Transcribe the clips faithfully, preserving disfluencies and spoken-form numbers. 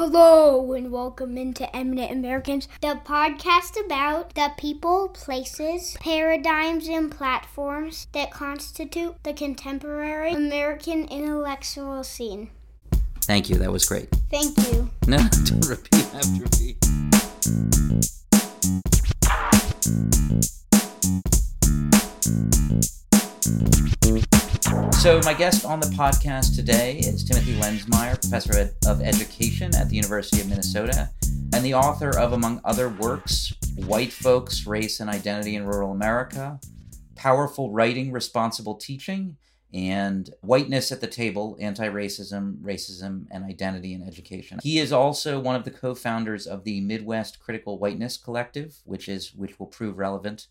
Hello and welcome into Eminent Americans, the podcast about the people, places, paradigms, and platforms that constitute the contemporary American intellectual scene. Thank you. That was great. Thank you. No, don't repeat after me. So my guest on the podcast today is Timothy Lensmire, professor of education at the University of Minnesota and the author of, among other works, White Folks: Race and Identity in Rural America, Powerful Writing, Responsible Teaching, and Whiteness at the Table: Antiracism, Racism, and Identity in Education. He is also one of the co-founders of the Midwest Critical Whiteness Collective, which is which will prove relevant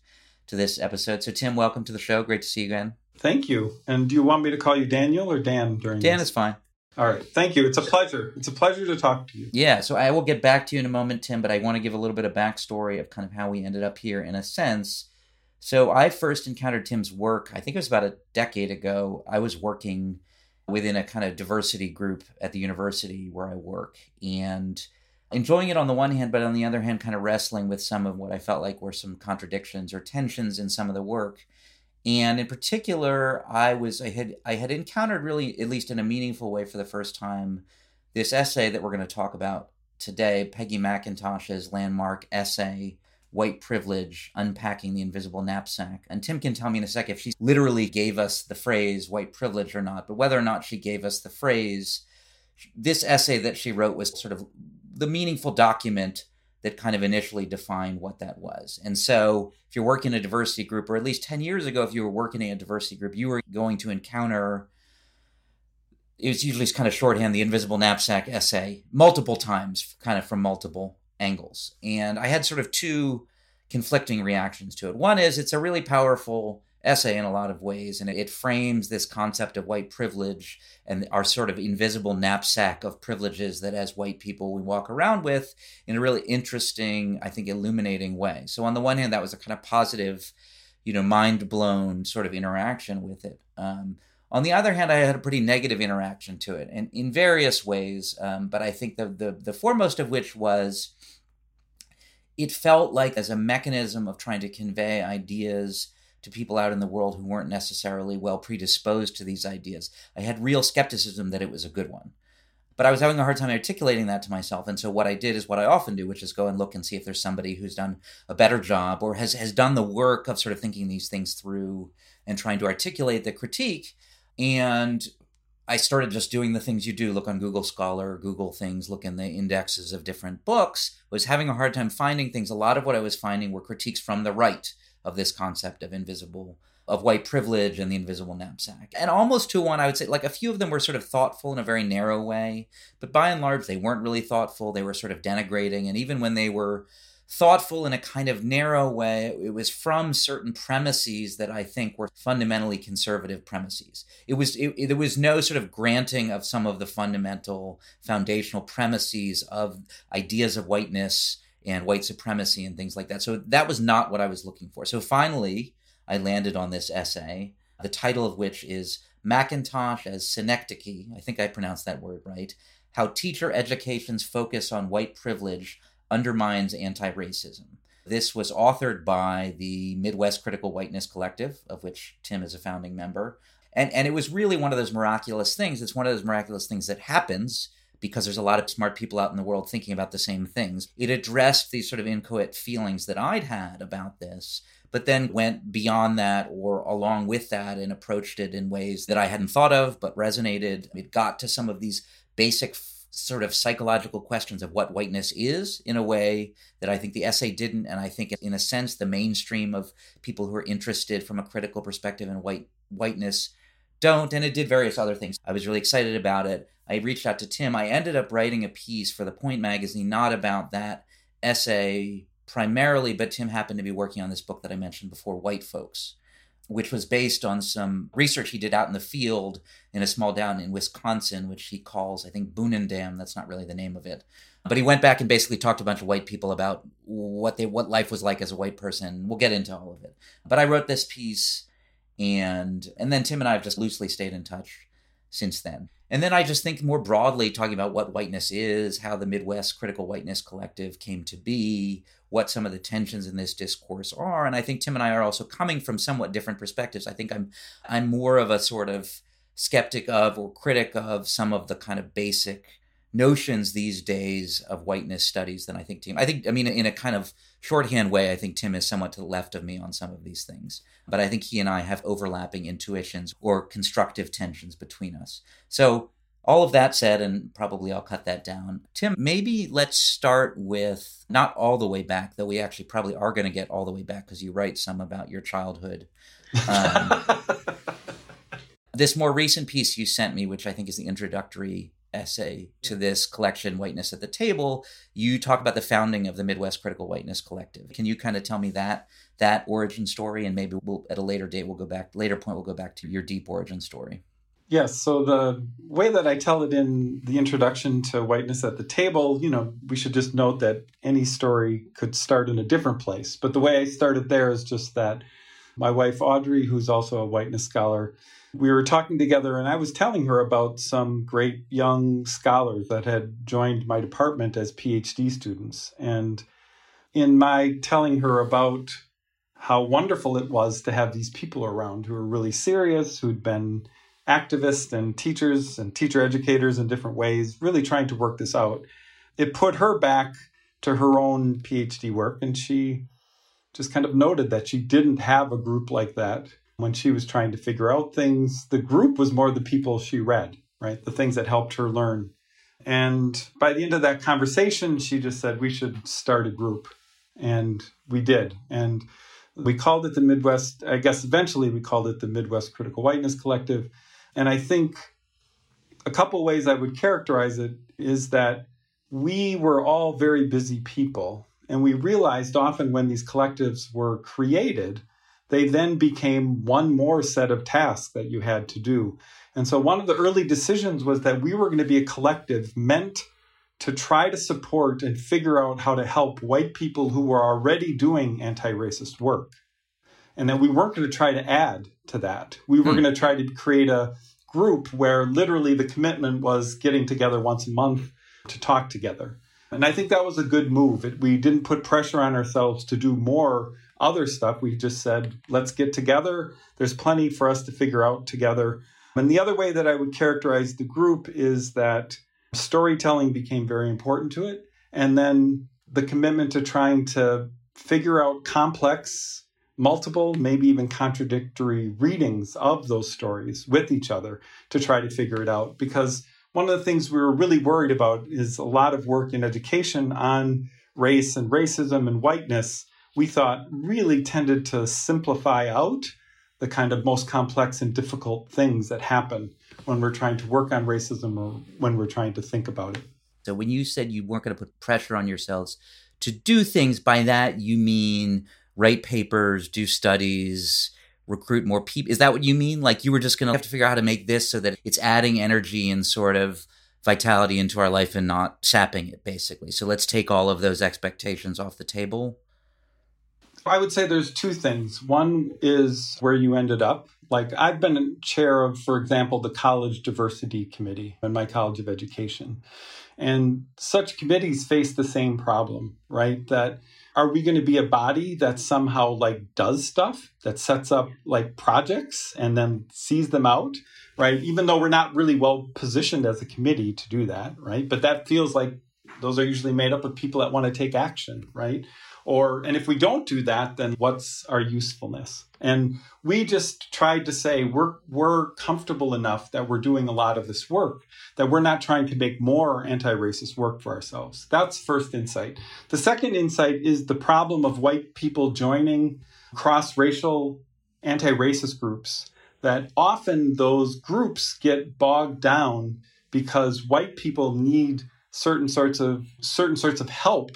to this episode. So Tim, welcome to the show. Great to see you again. Thank you. And do you want me to call you Daniel or Dan during Dan this? Is fine. All right. Thank you. It's a pleasure. It's a pleasure to talk to you. Yeah. So I will get back to you in a moment, Tim, but I want to give a little bit of backstory of kind of how we ended up here in a sense. So I first encountered Tim's work, I think it was about a decade ago. I was working within a kind of diversity group at the university where I work and enjoying it on the one hand, but on the other hand, kind of wrestling with some of what I felt like were some contradictions or tensions in some of the work. And in particular, I was I had I had encountered really, at least in a meaningful way for the first time, this essay that we're going to talk about today, Peggy McIntosh's landmark essay, White Privilege: Unpacking the Invisible Knapsack. And Tim can tell me in a sec if she literally gave us the phrase white privilege or not, but whether or not she gave us the phrase, this essay that she wrote was sort of the meaningful document that kind of initially defined what that was. And so if you're working in a diversity group, or at least ten years ago, if you were working in a diversity group, you were going to encounter, it was usually kind of shorthand, the invisible knapsack essay multiple times, kind of from multiple angles. And I had sort of two conflicting reactions to it. One is it's a really powerful essay in a lot of ways, and it, it frames this concept of white privilege and our sort of invisible knapsack of privileges that as white people we walk around with in a really interesting, I think, illuminating way. So on the one hand, that was a kind of positive, you know, mind-blown sort of interaction with it. Um, on the other hand, I had a pretty negative interaction to it, and in various ways, um, but I think the, the the foremost of which was it felt like as a mechanism of trying to convey ideas to people out in the world who weren't necessarily well predisposed to these ideas. I had real skepticism that it was a good one. But I was having a hard time articulating that to myself. And so what I did is what I often do, which is go and look and see if there's somebody who's done a better job or has, has done the work of sort of thinking these things through and trying to articulate the critique. And I started just doing the things you do, look on Google Scholar, Google things, look in the indexes of different books. I was having a hard time finding things. A lot of what I was finding were critiques from the right of this concept of invisible, of white privilege and the invisible knapsack. And almost to one, I would say, like a few of them were sort of thoughtful in a very narrow way, but by and large, they weren't really thoughtful. They were sort of denigrating. And even when they were thoughtful in a kind of narrow way, it was from certain premises that I think were fundamentally conservative premises. It was, it, it, there was no sort of granting of some of the fundamental foundational premises of ideas of whiteness and white supremacy and things like that. So that was not what I was looking for. So finally, I landed on this essay, the title of which is McIntosh as Synecdoche. I think I pronounced that word right. How Teacher Education's Focus on White Privilege Undermines Anti-Racism. This was authored by the Midwest Critical Whiteness Collective, of which Tim is a founding member. And, and it was really one of those miraculous things. It's one of those miraculous things that happens because there's a lot of smart people out in the world thinking about the same things. It addressed these sort of inchoate feelings that I'd had about this, but then went beyond that or along with that and approached it in ways that I hadn't thought of, but resonated. It got to some of these basic f- sort of psychological questions of what whiteness is in a way that I think the essay didn't. And I think in a sense, the mainstream of people who are interested from a critical perspective in white whiteness don't, and it did various other things. I was really excited about it. I reached out to Tim. I ended up writing a piece for the Point magazine, not about that essay primarily, but Tim happened to be working on this book that I mentioned before, White Folks, which was based on some research he did out in the field in a small town in Wisconsin, which he calls, I think, Boonendam. That's not really the name of it. But he went back and basically talked to a bunch of white people about what they what life was like as a white person. We'll get into all of it. But I wrote this piece. And and then Tim and I have just loosely stayed in touch since then. And then I just think more broadly, talking about what whiteness is, how the Midwest Critical Whiteness Collective came to be, what some of the tensions in this discourse are. And I think Tim and I are also coming from somewhat different perspectives. I think I'm I'm more of a sort of skeptic of or critic of some of the kind of basic notions these days of whiteness studies than I think Tim. I think, I mean, in a kind of shorthand way, I think Tim is somewhat to the left of me on some of these things. But I think he and I have overlapping intuitions or constructive tensions between us. So all of that said, and probably I'll cut that down. Tim, maybe let's start with not all the way back, though we actually probably are going to get all the way back because you write some about your childhood. Um, this more recent piece you sent me, which I think is the introductory essay to this collection, Whiteness at the Table, you talk about the founding of the Midwest Critical Whiteness Collective. Can you kind of tell me that that origin story? And maybe we'll, at a later date, we'll go back, later point, we'll go back to your deep origin story. Yes. So the way that I tell it in the introduction to Whiteness at the Table, you know, we should just note that any story could start in a different place. But the way I started there is just that my wife, Audrey, who's also a whiteness scholar, we were talking together and I was telling her about some great young scholars that had joined my department as PhD students. And in my telling her about how wonderful it was to have these people around who were really serious, who'd been activists and teachers and teacher educators in different ways, really trying to work this out, it put her back to her own PhD work. And she just kind of noted that she didn't have a group like that. When she was trying to figure out things, the group was more the people she read, right? The things that helped her learn. And by the end of that conversation, she just said, we should start a group. And we did. And we called it the Midwest, I guess eventually we called it the Midwest Critical Whiteness Collective. And I think a couple ways I would characterize it is that we were all very busy people. And we realized often when these collectives were created, they then became one more set of tasks that you had to do. And so one of the early decisions was that we were going to be a collective meant to try to support and figure out how to help white people who were already doing anti-racist work. And that we weren't going to try to add to that. We were hmm. going to try to create a group where literally the commitment was getting together once a month to talk together. And I think that was a good move. It, we didn't put pressure on ourselves to do more other stuff. We just said, let's get together. There's plenty for us to figure out together. And the other way that I would characterize the group is that storytelling became very important to it. And then the commitment to trying to figure out complex, multiple, maybe even contradictory readings of those stories with each other to try to figure it out. Because one of the things we were really worried about is a lot of work in education on race and racism and whiteness, we thought really tended to simplify out the kind of most complex and difficult things that happen when we're trying to work on racism or when we're trying to think about it. So when you said you weren't going to put pressure on yourselves to do things, by that you mean write papers, do studies, recruit more people. Is that what you mean? Like you were just going to have to figure out how to make this so that it's adding energy and sort of vitality into our life and not sapping it, basically. So let's take all of those expectations off the table. I would say there's two things. One is where you ended up. Like I've been chair of, for example, the College Diversity Committee in my College of Education. And such committees face the same problem, right? That are we going to be a body that somehow like does stuff, that sets up like projects and then sees them out, right? Even though we're not really well positioned as a committee to do that, right? But that feels like those are usually made up of people that want to take action, right? Or, and if we don't do that, then what's our usefulness? And we just tried to say we're we're comfortable enough that we're doing a lot of this work, that we're not trying to make more anti-racist work for ourselves. That's first insight. The second insight is the problem of white people joining cross-racial anti-racist groups, that often those groups get bogged down because white people need certain sorts of certain sorts of help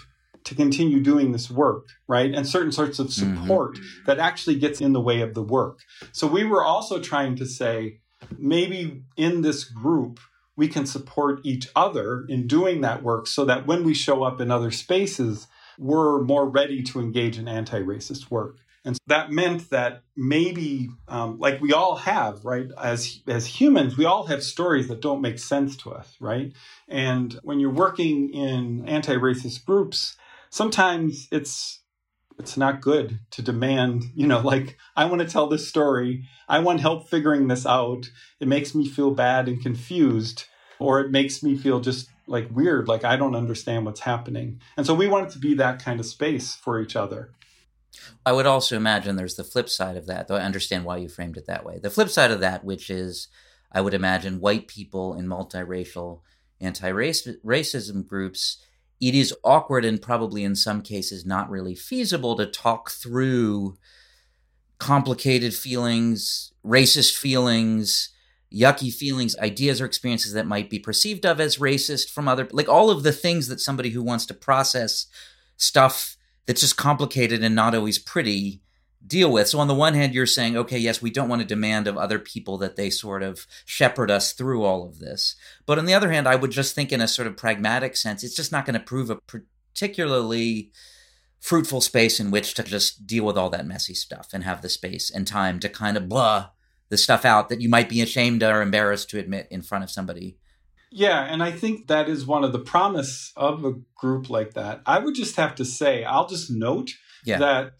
to continue doing this work, right? And certain sorts of support mm-hmm. that actually gets in the way of the work. So we were also trying to say, maybe in this group, we can support each other in doing that work so that when we show up in other spaces, we're more ready to engage in anti-racist work. And so that meant that maybe, um, like we all have, right, as as humans, we all have stories that don't make sense to us, right? And when you're working in anti-racist groups, sometimes it's it's not good to demand, you know, like, I want to tell this story. I want help figuring this out. It makes me feel bad and confused, or it makes me feel just like weird, like I don't understand what's happening. And so we want it to be that kind of space for each other. I would also imagine there's the flip side of that, though I understand why you framed it that way. The flip side of that, which is, I would imagine, white people in multiracial anti-racism groups, it is awkward and probably in some cases not really feasible to talk through complicated feelings, racist feelings, yucky feelings, ideas or experiences that might be perceived of as racist from other, like all of the things that somebody who wants to process stuff that's just complicated and not always pretty deal with. So on the one hand, you're saying, okay, yes, we don't want to demand of other people that they sort of shepherd us through all of this. But on the other hand, I would just think in a sort of pragmatic sense, it's just not going to prove a particularly fruitful space in which to just deal with all that messy stuff and have the space and time to kind of blah the stuff out that you might be ashamed or embarrassed to admit in front of somebody. Yeah, and I think that is one of the promise of a group like that. I would just have to say, I'll just note yeah. that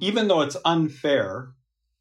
even though it's unfair,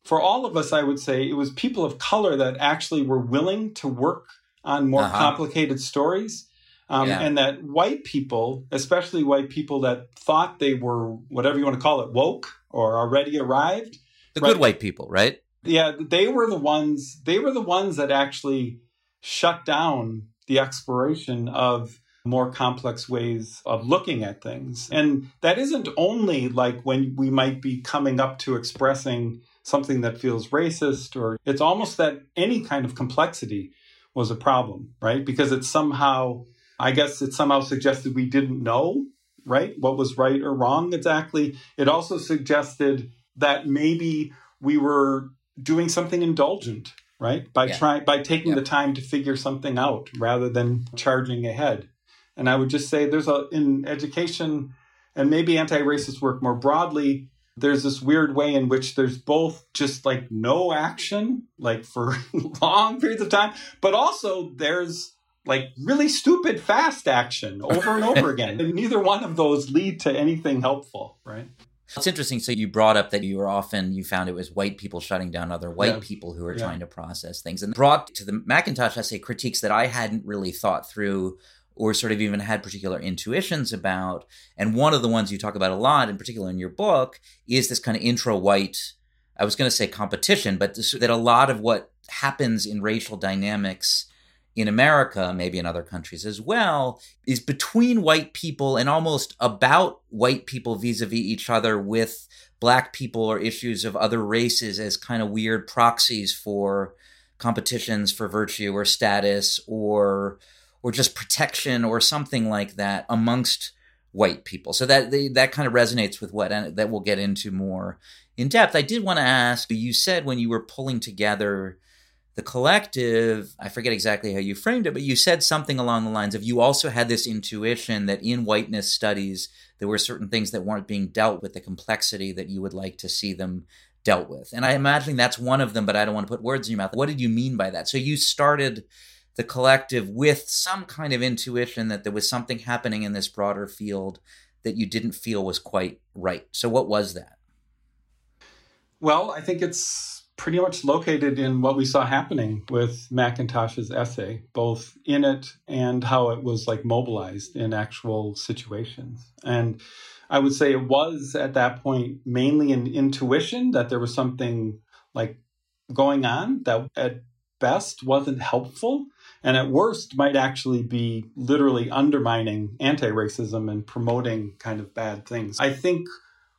for all of us, I would say it was people of color that actually were willing to work on more uh-huh. complicated stories. Um, yeah. And that white people, especially white people that thought they were, whatever you want to call it, woke or already arrived. The right? good white people, right? Yeah, they were the ones, they were the ones that actually shut down the exploration of more complex ways of looking at things. And that isn't only like when we might be coming up to expressing something that feels racist, or it's almost that any kind of complexity was a problem, right? Because it's somehow, I guess it somehow suggested we didn't know, right? What was right or wrong exactly. It also suggested that maybe we were doing something indulgent, right? By yeah. trying, by taking yeah. the time to figure something out rather than charging ahead. And I would just say there's a, in education and maybe anti-racist work more broadly, there's this weird way in which there's both just like no action, like for long periods of time, but also there's like really stupid fast action over and over again. And neither one of those lead to anything helpful, right? It's interesting. So you brought up that you were often, you found it was white people shutting down other white yeah. people who were yeah. trying to process things, and brought to the McIntosh essay critiques that I hadn't really thought through or sort of even had particular intuitions about. And one of the ones you talk about a lot, in particular in your book, is this kind of intra-white, I was going to say competition, but this, that a lot of what happens in racial dynamics in America, maybe in other countries as well, is between white people and almost about white people vis-a-vis each other, with black people or issues of other races as kind of weird proxies for competitions for virtue or status or or just protection or something like that amongst white people. So that that kind of resonates with what that we'll get into more in depth. I did want to ask, you said when you were pulling together the collective, I forget exactly how you framed it, but you said something along the lines of you also had this intuition that in whiteness studies, there were certain things that weren't being dealt with, the complexity that you would like to see them dealt with. And I imagine that's one of them, but I don't want to put words in your mouth. What did you mean by that? So you started the collective with some kind of intuition that there was something happening in this broader field that you didn't feel was quite right. So what was that? Well, I think it's pretty much located in what we saw happening with McIntosh's essay, both in it and how it was like mobilized in actual situations. And I would say it was at that point mainly an intuition that there was something like going on that at best wasn't helpful, and at worst might actually be literally undermining anti-racism and promoting kind of bad things. I think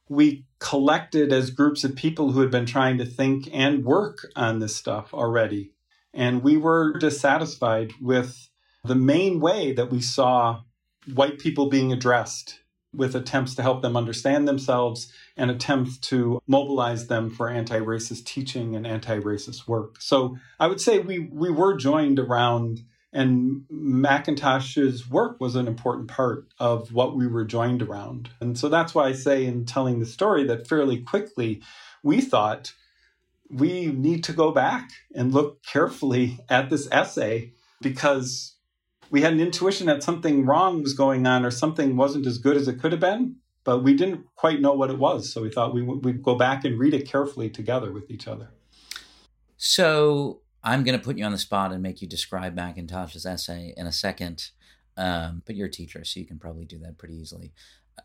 we collected as groups of people who had been trying to think and work on this stuff already. And we were dissatisfied with the main way that we saw white people being addressed, with attempts to help them understand themselves and attempts to mobilize them for anti-racist teaching and anti-racist work. So I would say we we were joined around And McIntosh's work was an important part of what we were joined around. And so that's why I say in telling the story that fairly quickly we thought we need to go back and look carefully at this essay because we had an intuition that something wrong was going on or something wasn't as good as it could have been, but we didn't quite know what it was. So we thought we w- we'd go back and read it carefully together with each other. So I'm going to put you on the spot and make you describe McIntosh's essay in a second, um, but you're a teacher, so you can probably do that pretty easily.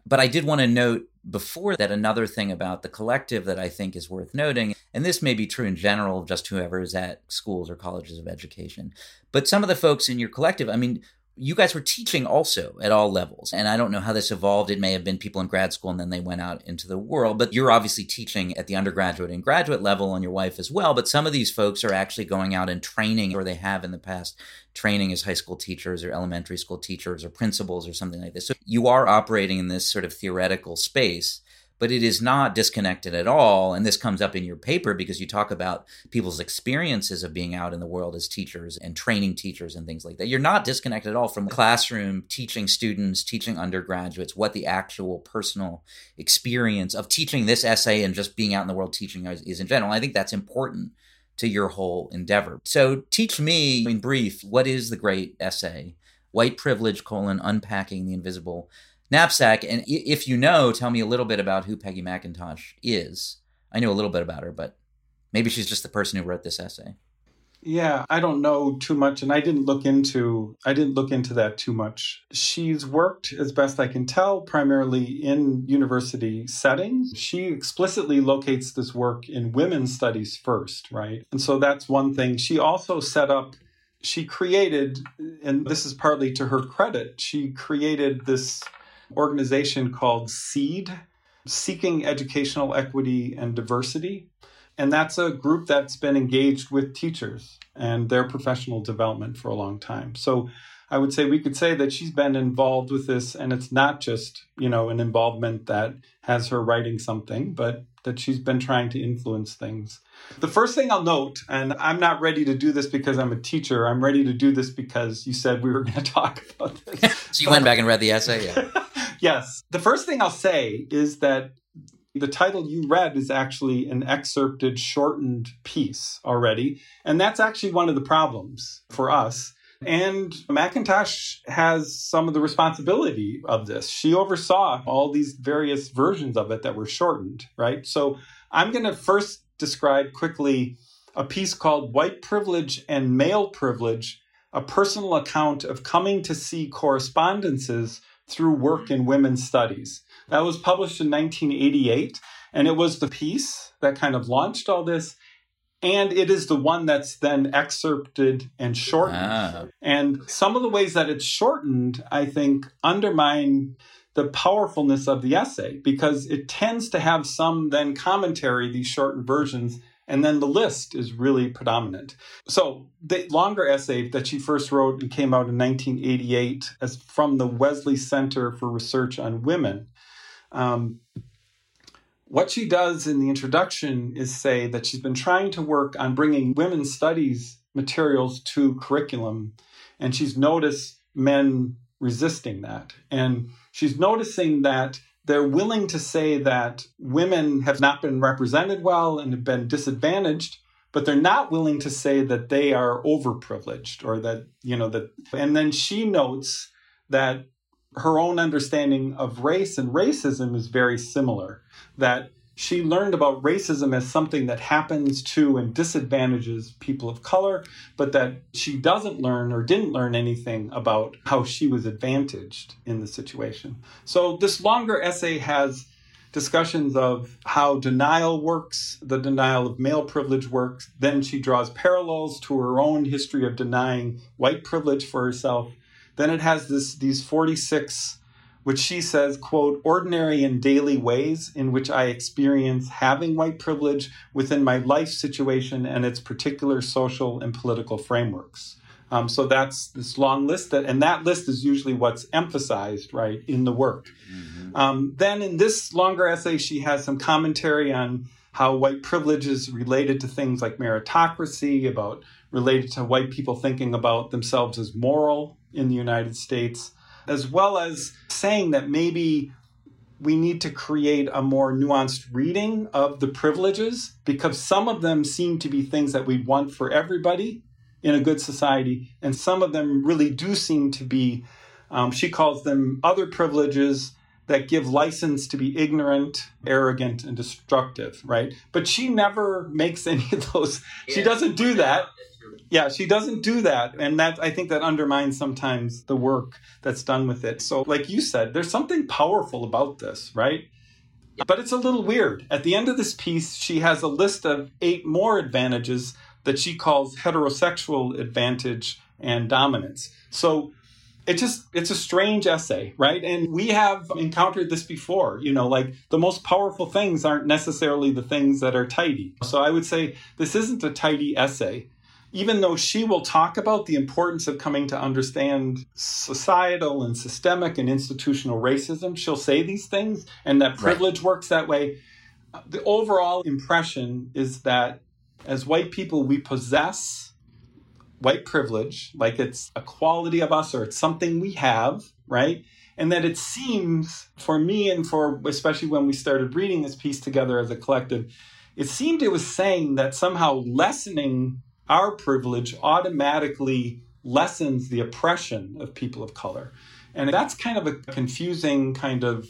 But I did want to note before that another thing about the collective that I think is worth noting, and this may be true in general, just whoever is at schools or colleges of education, but some of the folks in your collective, I mean, you guys were teaching also at all levels. And I don't know how this evolved. It may have been people in grad school and then they went out into the world, but you're obviously teaching at the undergraduate and graduate level and your wife as well. But some of these folks are actually going out and training, or they have in the past, training as high school teachers or elementary school teachers or principals or something like this. So you are operating in this sort of theoretical space, but it is not disconnected at all. And this comes up in your paper because you talk about people's experiences of being out in the world as teachers and training teachers and things like that. You're not disconnected at all from the classroom, teaching students, teaching undergraduates, what the actual personal experience of teaching this essay and just being out in the world teaching is, is in general. I think that's important to your whole endeavor. So teach me in brief, what is the great essay, White Privilege, colon, Unpacking the Invisible Knapsack, and if you know, tell me a little bit about who Peggy McIntosh is. I know a little bit about her, but maybe she's just the person who wrote this essay. Yeah, I don't know too much, and I didn't look into I didn't look into that too much. She's worked, as best I can tell, primarily in university settings. She explicitly locates this work in women's studies first, right? And so that's one thing. She also set up she created, and this is partly to her credit, she created this organization called SEED, Seeking Educational Equity and Diversity. And that's a group that's been engaged with teachers and their professional development for a long time. So I would say we could say that she's been involved with this, and it's not just, you know, an involvement that has her writing something, but that she's been trying to influence things. The first thing I'll note, and I'm not ready to do this because I'm a teacher, I'm ready to do this because you said we were going to talk about this. So you went back and read the essay? Yeah. Yes. The first thing I'll say is that the title you read is actually an excerpted, shortened piece already. And that's actually one of the problems for us. And McIntosh has some of the responsibility of this. She oversaw all these various versions of it that were shortened, right? So I'm going to first describe quickly a piece called White Privilege and Male Privilege, a personal account of coming to see correspondences through work in women's studies. That was published in nineteen eighty-eight, and it was the piece that kind of launched all this, and it is the one that's then excerpted and shortened. Ah. And some of the ways that it's shortened, I think, undermine the powerfulness of the essay, because it tends to have some then commentary, these shortened versions, and then the list is really predominant. So the longer essay that she first wrote and came out in nineteen eighty-eight as from the Wesley Center for Research on Women. Um, what she does in the introduction is say that she's been trying to work on bringing women's studies materials to curriculum, and she's noticed men resisting that. And she's noticing that they're willing to say that women have not been represented well and have been disadvantaged, but they're not willing to say that they are overprivileged or that, you know, that. And then she notes that her own understanding of race and racism is very similar, that she learned about racism as something that happens to and disadvantages people of color, but that she doesn't learn or didn't learn anything about how she was advantaged in the situation. So this longer essay has discussions of how denial works, the denial of male privilege works. Then she draws parallels to her own history of denying white privilege for herself. Then it has this these forty-six, which she says, quote, ordinary and daily ways in which I experience having white privilege within my life situation and its particular social and political frameworks. Um, so that's this long list, that, and that list is usually what's emphasized, right, in the work. Mm-hmm. Um, then in this longer essay, she has some commentary on how white privilege is related to things like meritocracy, about related to white people thinking about themselves as moral in the United States, as well as saying that maybe we need to create a more nuanced reading of the privileges, because some of them seem to be things that we'd want for everybody in a good society, and some of them really do seem to be, um, she calls them other privileges that give license to be ignorant, arrogant, and destructive, right? But she never makes any of those. Yeah. She doesn't do that. Yeah, she doesn't do that. And that, I think, that undermines sometimes the work that's done with it. So like you said, there's something powerful about this, right? Yeah. But it's a little weird. At the end of this piece, she has a list of eight more advantages that she calls heterosexual advantage and dominance. So It just, it's a strange essay, right? And we have encountered this before, you know, like the most powerful things aren't necessarily the things that are tidy. So I would say this isn't a tidy essay, even though she will talk about the importance of coming to understand societal and systemic and institutional racism. She'll say these things and that privilege right. works that way. The overall impression is that as white people, we possess white privilege, like it's a quality of us or it's something we have, right? And that it seems for me and for, especially when we started reading this piece together as a collective, it seemed it was saying that somehow lessening our privilege automatically lessens the oppression of people of color. And that's kind of a confusing, kind of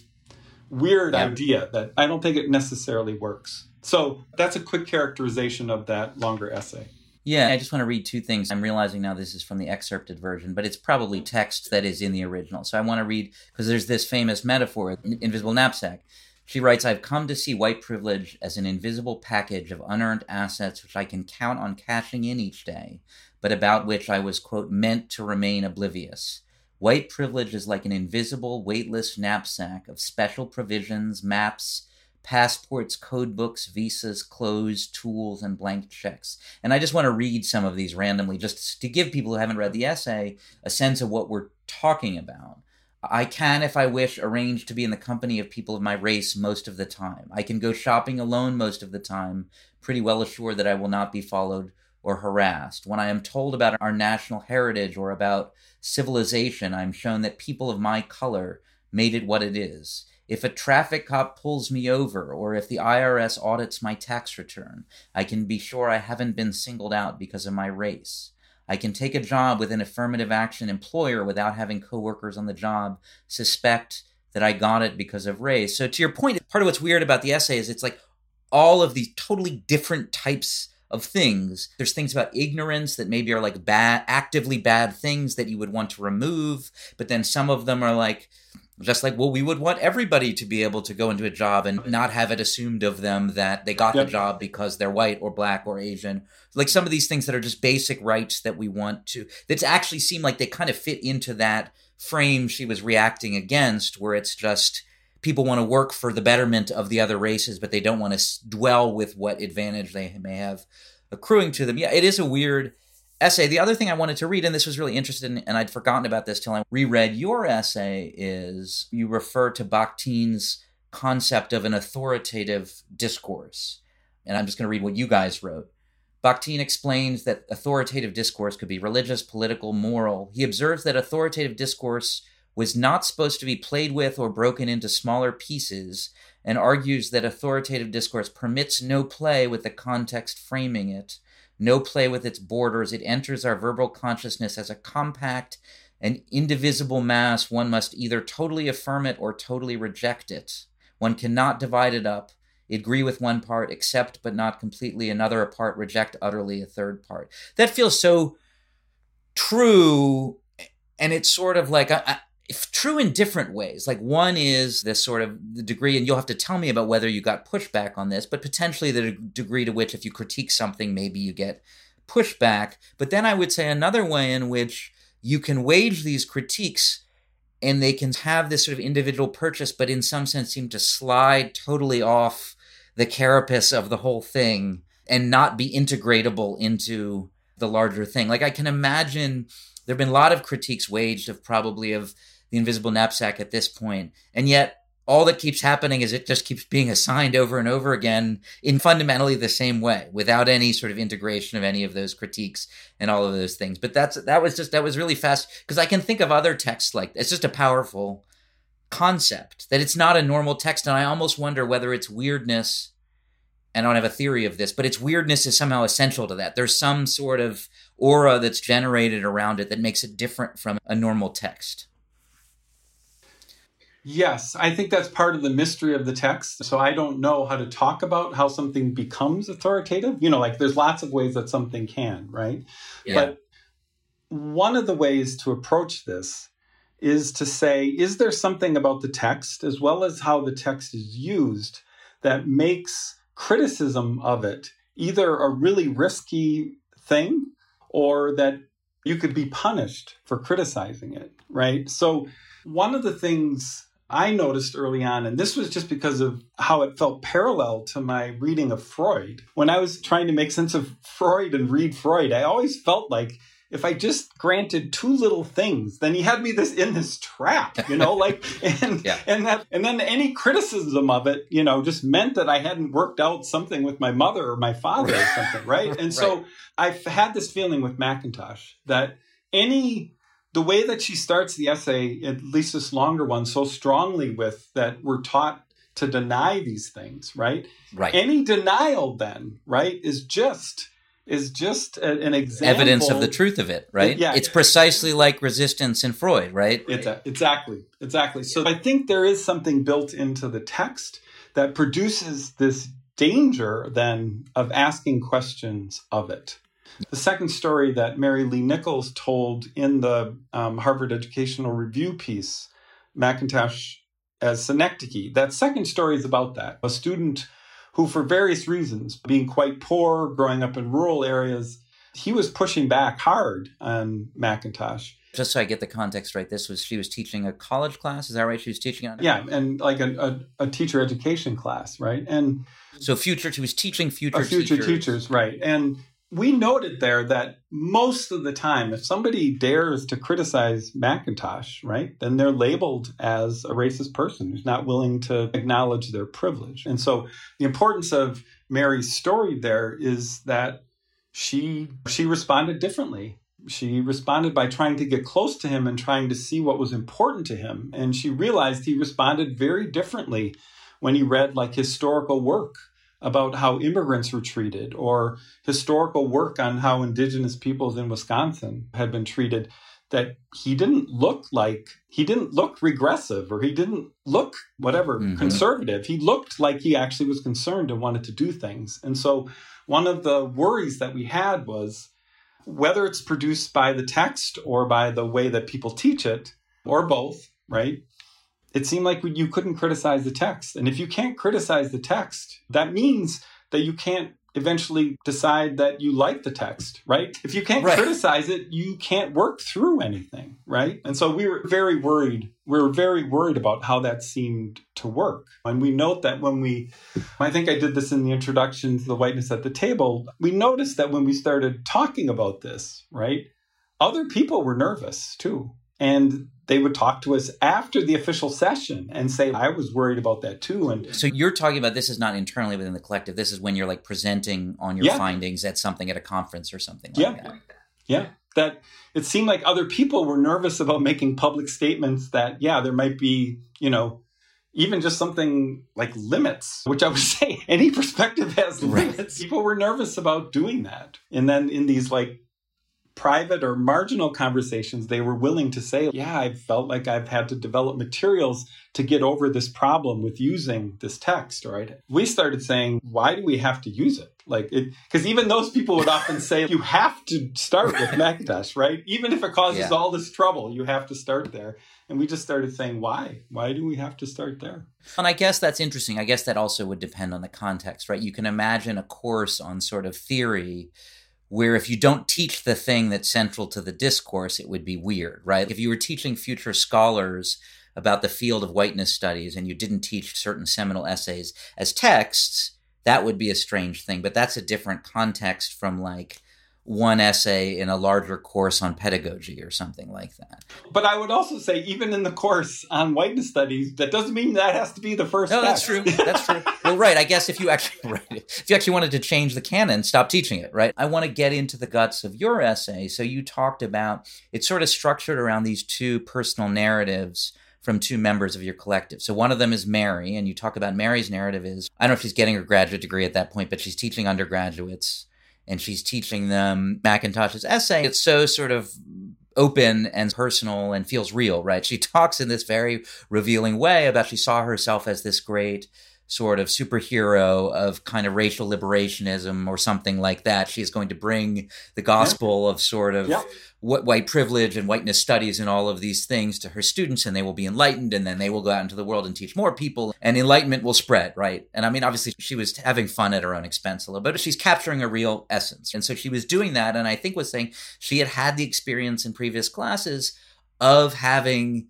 weird yeah. idea that I don't think it necessarily works. So that's a quick characterization of that longer essay. Yeah, I just want to read two things. I'm realizing now this is from the excerpted version, but it's probably text that is in the original. So I want to read, because there's this famous metaphor, invisible knapsack. She writes, "I've come to see white privilege as an invisible package of unearned assets which I can count on cashing in each day, but about which I was, quote, meant to remain oblivious. White privilege is like an invisible, weightless knapsack of special provisions, maps, passports, code books, visas, clothes, tools, and blank checks." And I just want to read some of these randomly just to give people who haven't read the essay a sense of what we're talking about. "I can, if I wish, arrange to be in the company of people of my race most of the time. I can go shopping alone most of the time, pretty well assured that I will not be followed or harassed. When I am told about our national heritage or about civilization, I'm shown that people of my color made it what it is. If a traffic cop pulls me over, or if the I R S audits my tax return, I can be sure I haven't been singled out because of my race. I can take a job with an affirmative action employer without having coworkers on the job suspect that I got it because of race." So to your point, part of what's weird about the essay is it's like all of these totally different types of things. There's things about ignorance that maybe are like bad, actively bad things that you would want to remove, but then some of them are like, just like, well, we would want everybody to be able to go into a job and not have it assumed of them that they got yep. the job because they're white or black or Asian. Like some of these things that are just basic rights that we want to, that actually seem like they kind of fit into that frame she was reacting against, where it's just people want to work for the betterment of the other races, but they don't want to dwell with what advantage they may have accruing to them. Yeah, it is a weird essay. The other thing I wanted to read, and this was really interesting, and I'd forgotten about this till I reread your essay, is you refer to Bakhtin's concept of an authoritative discourse. And I'm just going to read what you guys wrote. "Bakhtin explains that authoritative discourse could be religious, political, moral. He observes that authoritative discourse was not supposed to be played with or broken into smaller pieces, and argues that authoritative discourse permits no play with the context framing it, no play with its borders. It enters our verbal consciousness as a compact and indivisible mass. One must either totally affirm it or totally reject it. One cannot divide it up, agree with one part, accept but not completely another part, reject utterly a third part." That feels so true, and it's sort of like... I, I, If true in different ways. Like one is this sort of the degree, and you'll have to tell me about whether you got pushback on this, but potentially the degree to which if you critique something, maybe you get pushback. But then I would say another way in which you can wage these critiques and they can have this sort of individual purchase, but in some sense seem to slide totally off the carapace of the whole thing and not be integratable into the larger thing. Like I can imagine there have been a lot of critiques waged of probably of the invisible knapsack at this point. And yet all that keeps happening is it just keeps being assigned over and over again in fundamentally the same way, without any sort of integration of any of those critiques and all of those things. But that's that was just that was really fast, because I can think of other texts like it's just a powerful concept that it's not a normal text. And I almost wonder whether it's weirdness. And I don't have a theory of this, but its weirdness is somehow essential to that. There's some sort of aura that's generated around it that makes it different from a normal text. Yes, I think that's part of the mystery of the text. So I don't know how to talk about how something becomes authoritative. You know, like there's lots of ways that something can, right? Yeah. But one of the ways to approach this is to say, is there something about the text, as well as how the text is used, that makes criticism of it either a really risky thing or that you could be punished for criticizing it, right? So one of the things I noticed early on, and this was just because of how it felt parallel to my reading of Freud. When I was trying to make sense of Freud and read Freud, I always felt like if I just granted two little things, then he had me this in this trap, you know, like, and yeah. and that, and then any criticism of it, you know, just meant that I hadn't worked out something with my mother or my father or something, right? And right. so I've had this feeling with McIntosh that any, the way that she starts the essay, at least this longer one, so strongly with that we're taught to deny these things, right? Right. Any denial then, right, is just... is just an example. Evidence of the truth of it, right? It, yeah. It's precisely like resistance in Freud, right? It's a, exactly, exactly. So I think there is something built into the text that produces this danger then of asking questions of it. The second story that Mary Lee Nichols told in the um, Harvard Educational Review piece, McIntosh as Synecdoche, that second story is about that. A student who, for various reasons, being quite poor, growing up in rural areas, he was pushing back hard on McIntosh. Just so I get the context right, this was she was teaching a college class. Is that right? She was teaching on yeah, and like a, a, a teacher education class, right? And so future, she was teaching future future teachers. teachers, right? And we noted there that most of the time, if somebody dares to criticize McIntosh, right, then they're labeled as a racist person who's not willing to acknowledge their privilege. And so the importance of Mary's story there is that she she responded differently. She responded by trying to get close to him and trying to see what was important to him. And she realized he responded very differently when he read like historical work about how immigrants were treated or historical work on how indigenous peoples in Wisconsin had been treated, that he didn't look like, he didn't look regressive or he didn't look whatever, mm-hmm. conservative. He looked like he actually was concerned and wanted to do things. And so one of the worries that we had was whether it's produced by the text or by the way that people teach it or both, right? It seemed like you couldn't criticize the text. And if you can't criticize the text, that means that you can't eventually decide that you like the text, right? If you can't right. criticize it, you can't work through anything, right? And so we were very worried. We were very worried about how that seemed to work. And we note that when we, I think I did this in the introduction to the Whiteness at the Table, we noticed that when we started talking about this, right, other people were nervous too. And they would talk to us after the official session and say, I was worried about that too. And so you're talking about this is not internally within the collective. This is when you're like presenting on your yeah. findings at something at a conference or something like yeah. that. Yeah. yeah. That it seemed like other people were nervous about making public statements that, yeah, there might be, you know, even just something like limits, which I would say any perspective has right. limits. People were nervous about doing that. And then in these like private or marginal conversations, they were willing to say, yeah, I felt like I've had to develop materials to get over this problem with using this text, right? We started saying, why do we have to use it? Like, it, because even those people would often say, you have to start with McIntosh, right? Even if it causes yeah. all this trouble, you have to start there. And we just started saying, why? Why do we have to start there? And I guess that's interesting. I guess that also would depend on the context, right? You can imagine a course on sort of theory where if you don't teach the thing that's central to the discourse, it would be weird, right? If you were teaching future scholars about the field of whiteness studies and you didn't teach certain seminal essays as texts, that would be a strange thing. But that's a different context from like one essay in a larger course on pedagogy or something like that. But I would also say, even in the course on whiteness studies, that doesn't mean that has to be the first. No, text. That's true. That's true. Well, right. I guess if you actually right, if you actually wanted to change the canon, stop teaching it, right? I want to get into the guts of your essay. So you talked about, it's sort of structured around these two personal narratives from two members of your collective. So one of them is Mary, and you talk about Mary's narrative is, I don't know if she's getting her graduate degree at that point, but she's teaching undergraduates, and she's teaching them McIntosh's essay. It's so sort of open and personal and feels real, right? She talks in this very revealing way about she saw herself as this great sort of superhero of kind of racial liberationism or something like that. She's going to bring the gospel of sort of yeah. what white privilege and whiteness studies and all of these things to her students, and they will be enlightened, and then they will go out into the world and teach more people, and enlightenment will spread, right? And I mean, obviously she was having fun at her own expense a little bit, but she's capturing a real essence. And so she was doing that, and I think was saying she had had the experience in previous classes of having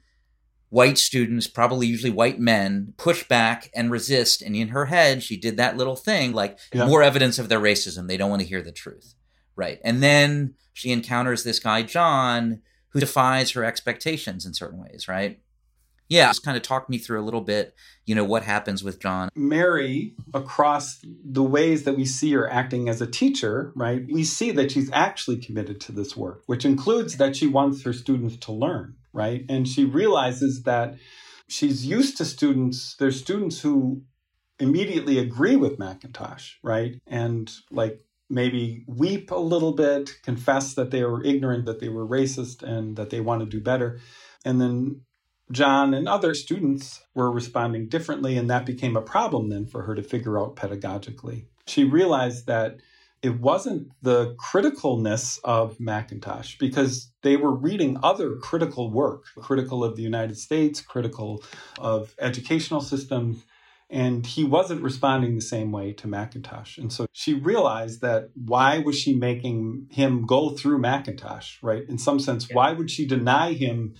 white students, probably usually white men, push back and resist. And in her head, she did that little thing, like yeah. more evidence of their racism. They don't want to hear the truth. Right. And then she encounters this guy, John, who defies her expectations in certain ways. Right. Yeah. Just kind of talk me through a little bit, you know, what happens with John. Mary, across the ways that we see her acting as a teacher, right, we see that she's actually committed to this work, which includes that she wants her students to learn. Right. And she realizes that she's used to students. There's students who immediately agree with McIntosh. Right. And like maybe weep a little bit, confess that they were ignorant, that they were racist, and that they want to do better. And then John and other students were responding differently. And that became a problem then for her to figure out pedagogically. She realized that it wasn't the criticalness of McIntosh, because they were reading other critical work, critical of the United States, critical of educational systems, and he wasn't responding the same way to McIntosh. And so she realized that, why was she making him go through McIntosh, right? In some sense, why would she deny him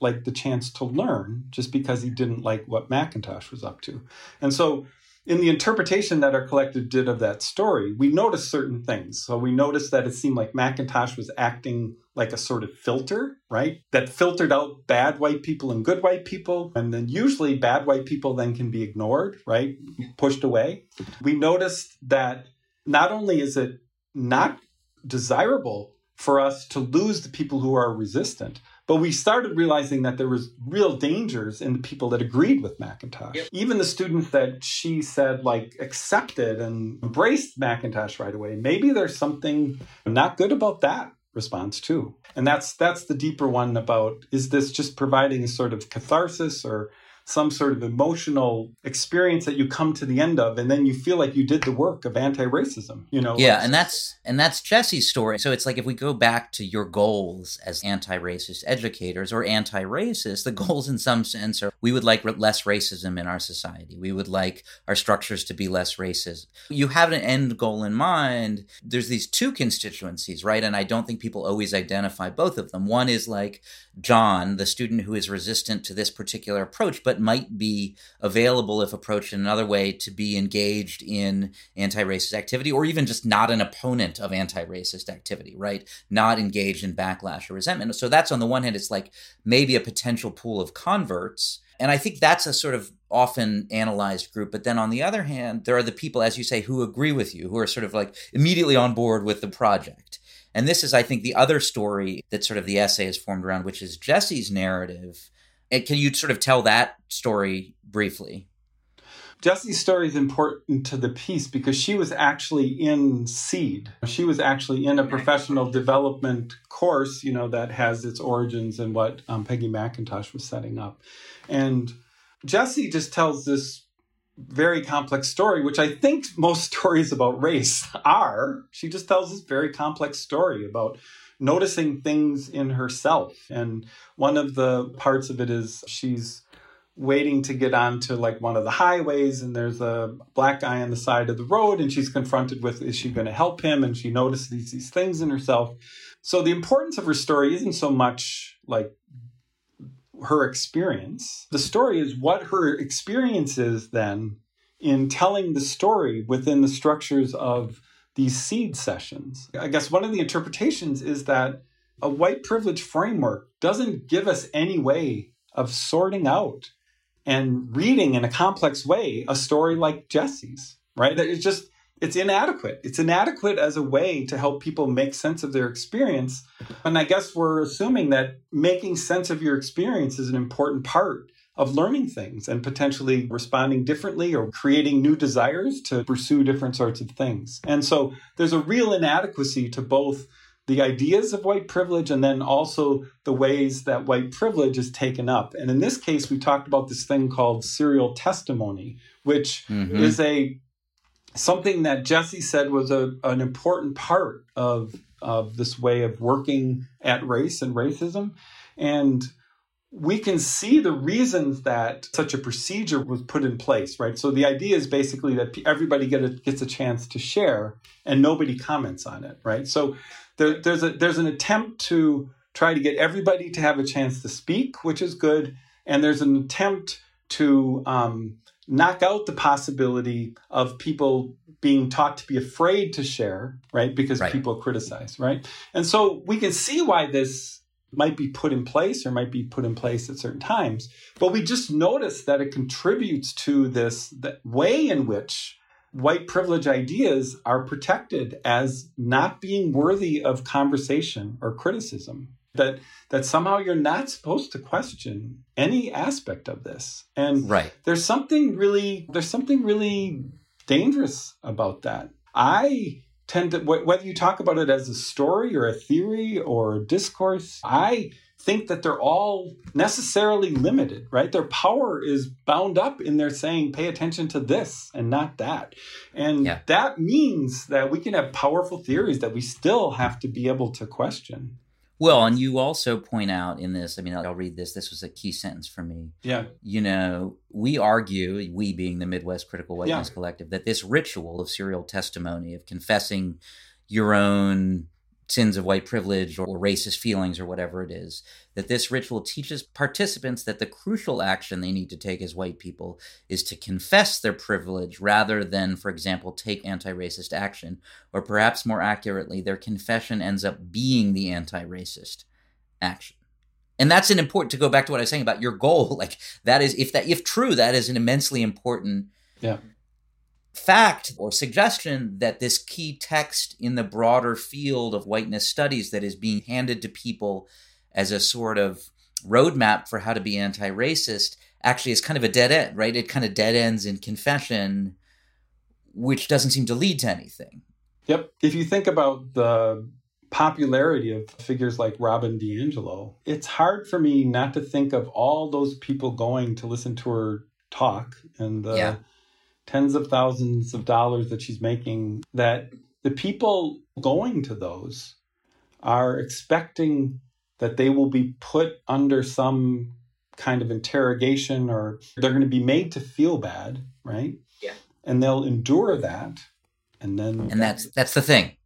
like the chance to learn just because he didn't like what McIntosh was up to? And so in the interpretation that our collective did of that story, we noticed certain things. So we noticed that it seemed like McIntosh was acting like a sort of filter, right? That filtered out bad white people and good white people. And then usually bad white people then can be ignored, right? Pushed away. We noticed that not only is it not desirable for us to lose the people who are resistant, but we started realizing that there was real dangers in the people that agreed with McIntosh. Yep. Even the students that she said, like, accepted and embraced McIntosh right away, maybe there's something not good about that response too. And that's that's the deeper one about, is this just providing a sort of catharsis or some sort of emotional experience that you come to the end of, and then you feel like you did the work of anti-racism, you know? Yeah, and that's and that's Jesse's story. So it's like, if we go back to your goals as anti-racist educators or anti-racists, the goals in some sense are, we would like less racism in our society. We would like our structures to be less racist. You have an end goal in mind. There's these two constituencies, right? And I don't think people always identify both of them. One is like John, the student who is resistant to this particular approach, but might be available, if approached in another way, to be engaged in anti-racist activity, or even just not an opponent of anti-racist activity, right? Not engaged in backlash or resentment. So that's, on the one hand, it's like maybe a potential pool of converts. And I think that's a sort of often analyzed group. But then on the other hand, there are the people, as you say, who agree with you, who are sort of like immediately on board with the project. And this is, I think, the other story that sort of the essay is formed around, which is Jesse's narrative. And can you sort of tell that story briefly? Jesse's story is important to the piece because she was actually in SEED. She was actually in a professional development course, you know, that has its origins in what um, Peggy McIntosh was setting up. And Jesse just tells this very complex story, which I think most stories about race are. She just tells this very complex story about noticing things in herself. And one of the parts of it is she's waiting to get onto like one of the highways, and there's a black guy on the side of the road, and she's confronted with, is she going to help him? And she notices these, these things in herself. So the importance of her story isn't so much like her experience. The story is what her experience is then in telling the story within the structures of these seed sessions. I guess one of the interpretations is that a white privilege framework doesn't give us any way of sorting out and reading in a complex way a story like Jesse's, right? It's just, it's inadequate. It's inadequate as a way to help people make sense of their experience. And I guess we're assuming that making sense of your experience is an important part of learning things and potentially responding differently or creating new desires to pursue different sorts of things. And so there's a real inadequacy to both the ideas of white privilege and then also the ways that white privilege is taken up. And in this case, we talked about this thing called serial testimony, which mm-hmm. is a something that Jesse said was a, an important part of, of this way of working at race and racism. And we can see the reasons that such a procedure was put in place, right? So the idea is basically that everybody get a, gets a chance to share and nobody comments on it, right? So there, there's a, there's an attempt to try to get everybody to have a chance to speak, which is good. And there's an attempt to um, knock out the possibility of people being taught to be afraid to share, right? Because right. people criticize, right? And so we can see why this might be put in place or might be put in place at certain times. But we just notice that it contributes to this the way in which white privilege ideas are protected as not being worthy of conversation or criticism, that that somehow you're not supposed to question any aspect of this. And right. there's something really, there's something really dangerous about that. I tend to, whether you talk about it as a story or a theory or a discourse, I think that they're all necessarily limited, right? Their power is bound up in their saying, pay attention to this and not that. And yeah. that means that we can have powerful theories that we still have to be able to question. Well, and you also point out in this, I mean, I'll, I'll read this. This was a key sentence for me. Yeah. You know, we argue, we being the Midwest Critical Whiteness yeah. Collective, that this ritual of serial testimony, of confessing your own sins of white privilege or racist feelings or whatever it is, that this ritual teaches participants that the crucial action they need to take as white people is to confess their privilege rather than, for example, take anti-racist action. Or perhaps more accurately, their confession ends up being the anti-racist action. And that's an important, to go back to what I was saying about your goal, like that is, if that if true, that is an immensely important yeah. fact or suggestion that this key text in the broader field of whiteness studies that is being handed to people as a sort of roadmap for how to be anti-racist actually is kind of a dead end, right? It kind of dead ends in confession, which doesn't seem to lead to anything. Yep. If you think about the popularity of figures like Robin DiAngelo, it's hard for me not to think of all those people going to listen to her talk and the yeah. tens of thousands of dollars that she's making, that the people going to those are expecting that they will be put under some kind of interrogation or they're going to be made to feel bad, right? Yeah. And they'll endure that. And then... And that's that's the thing.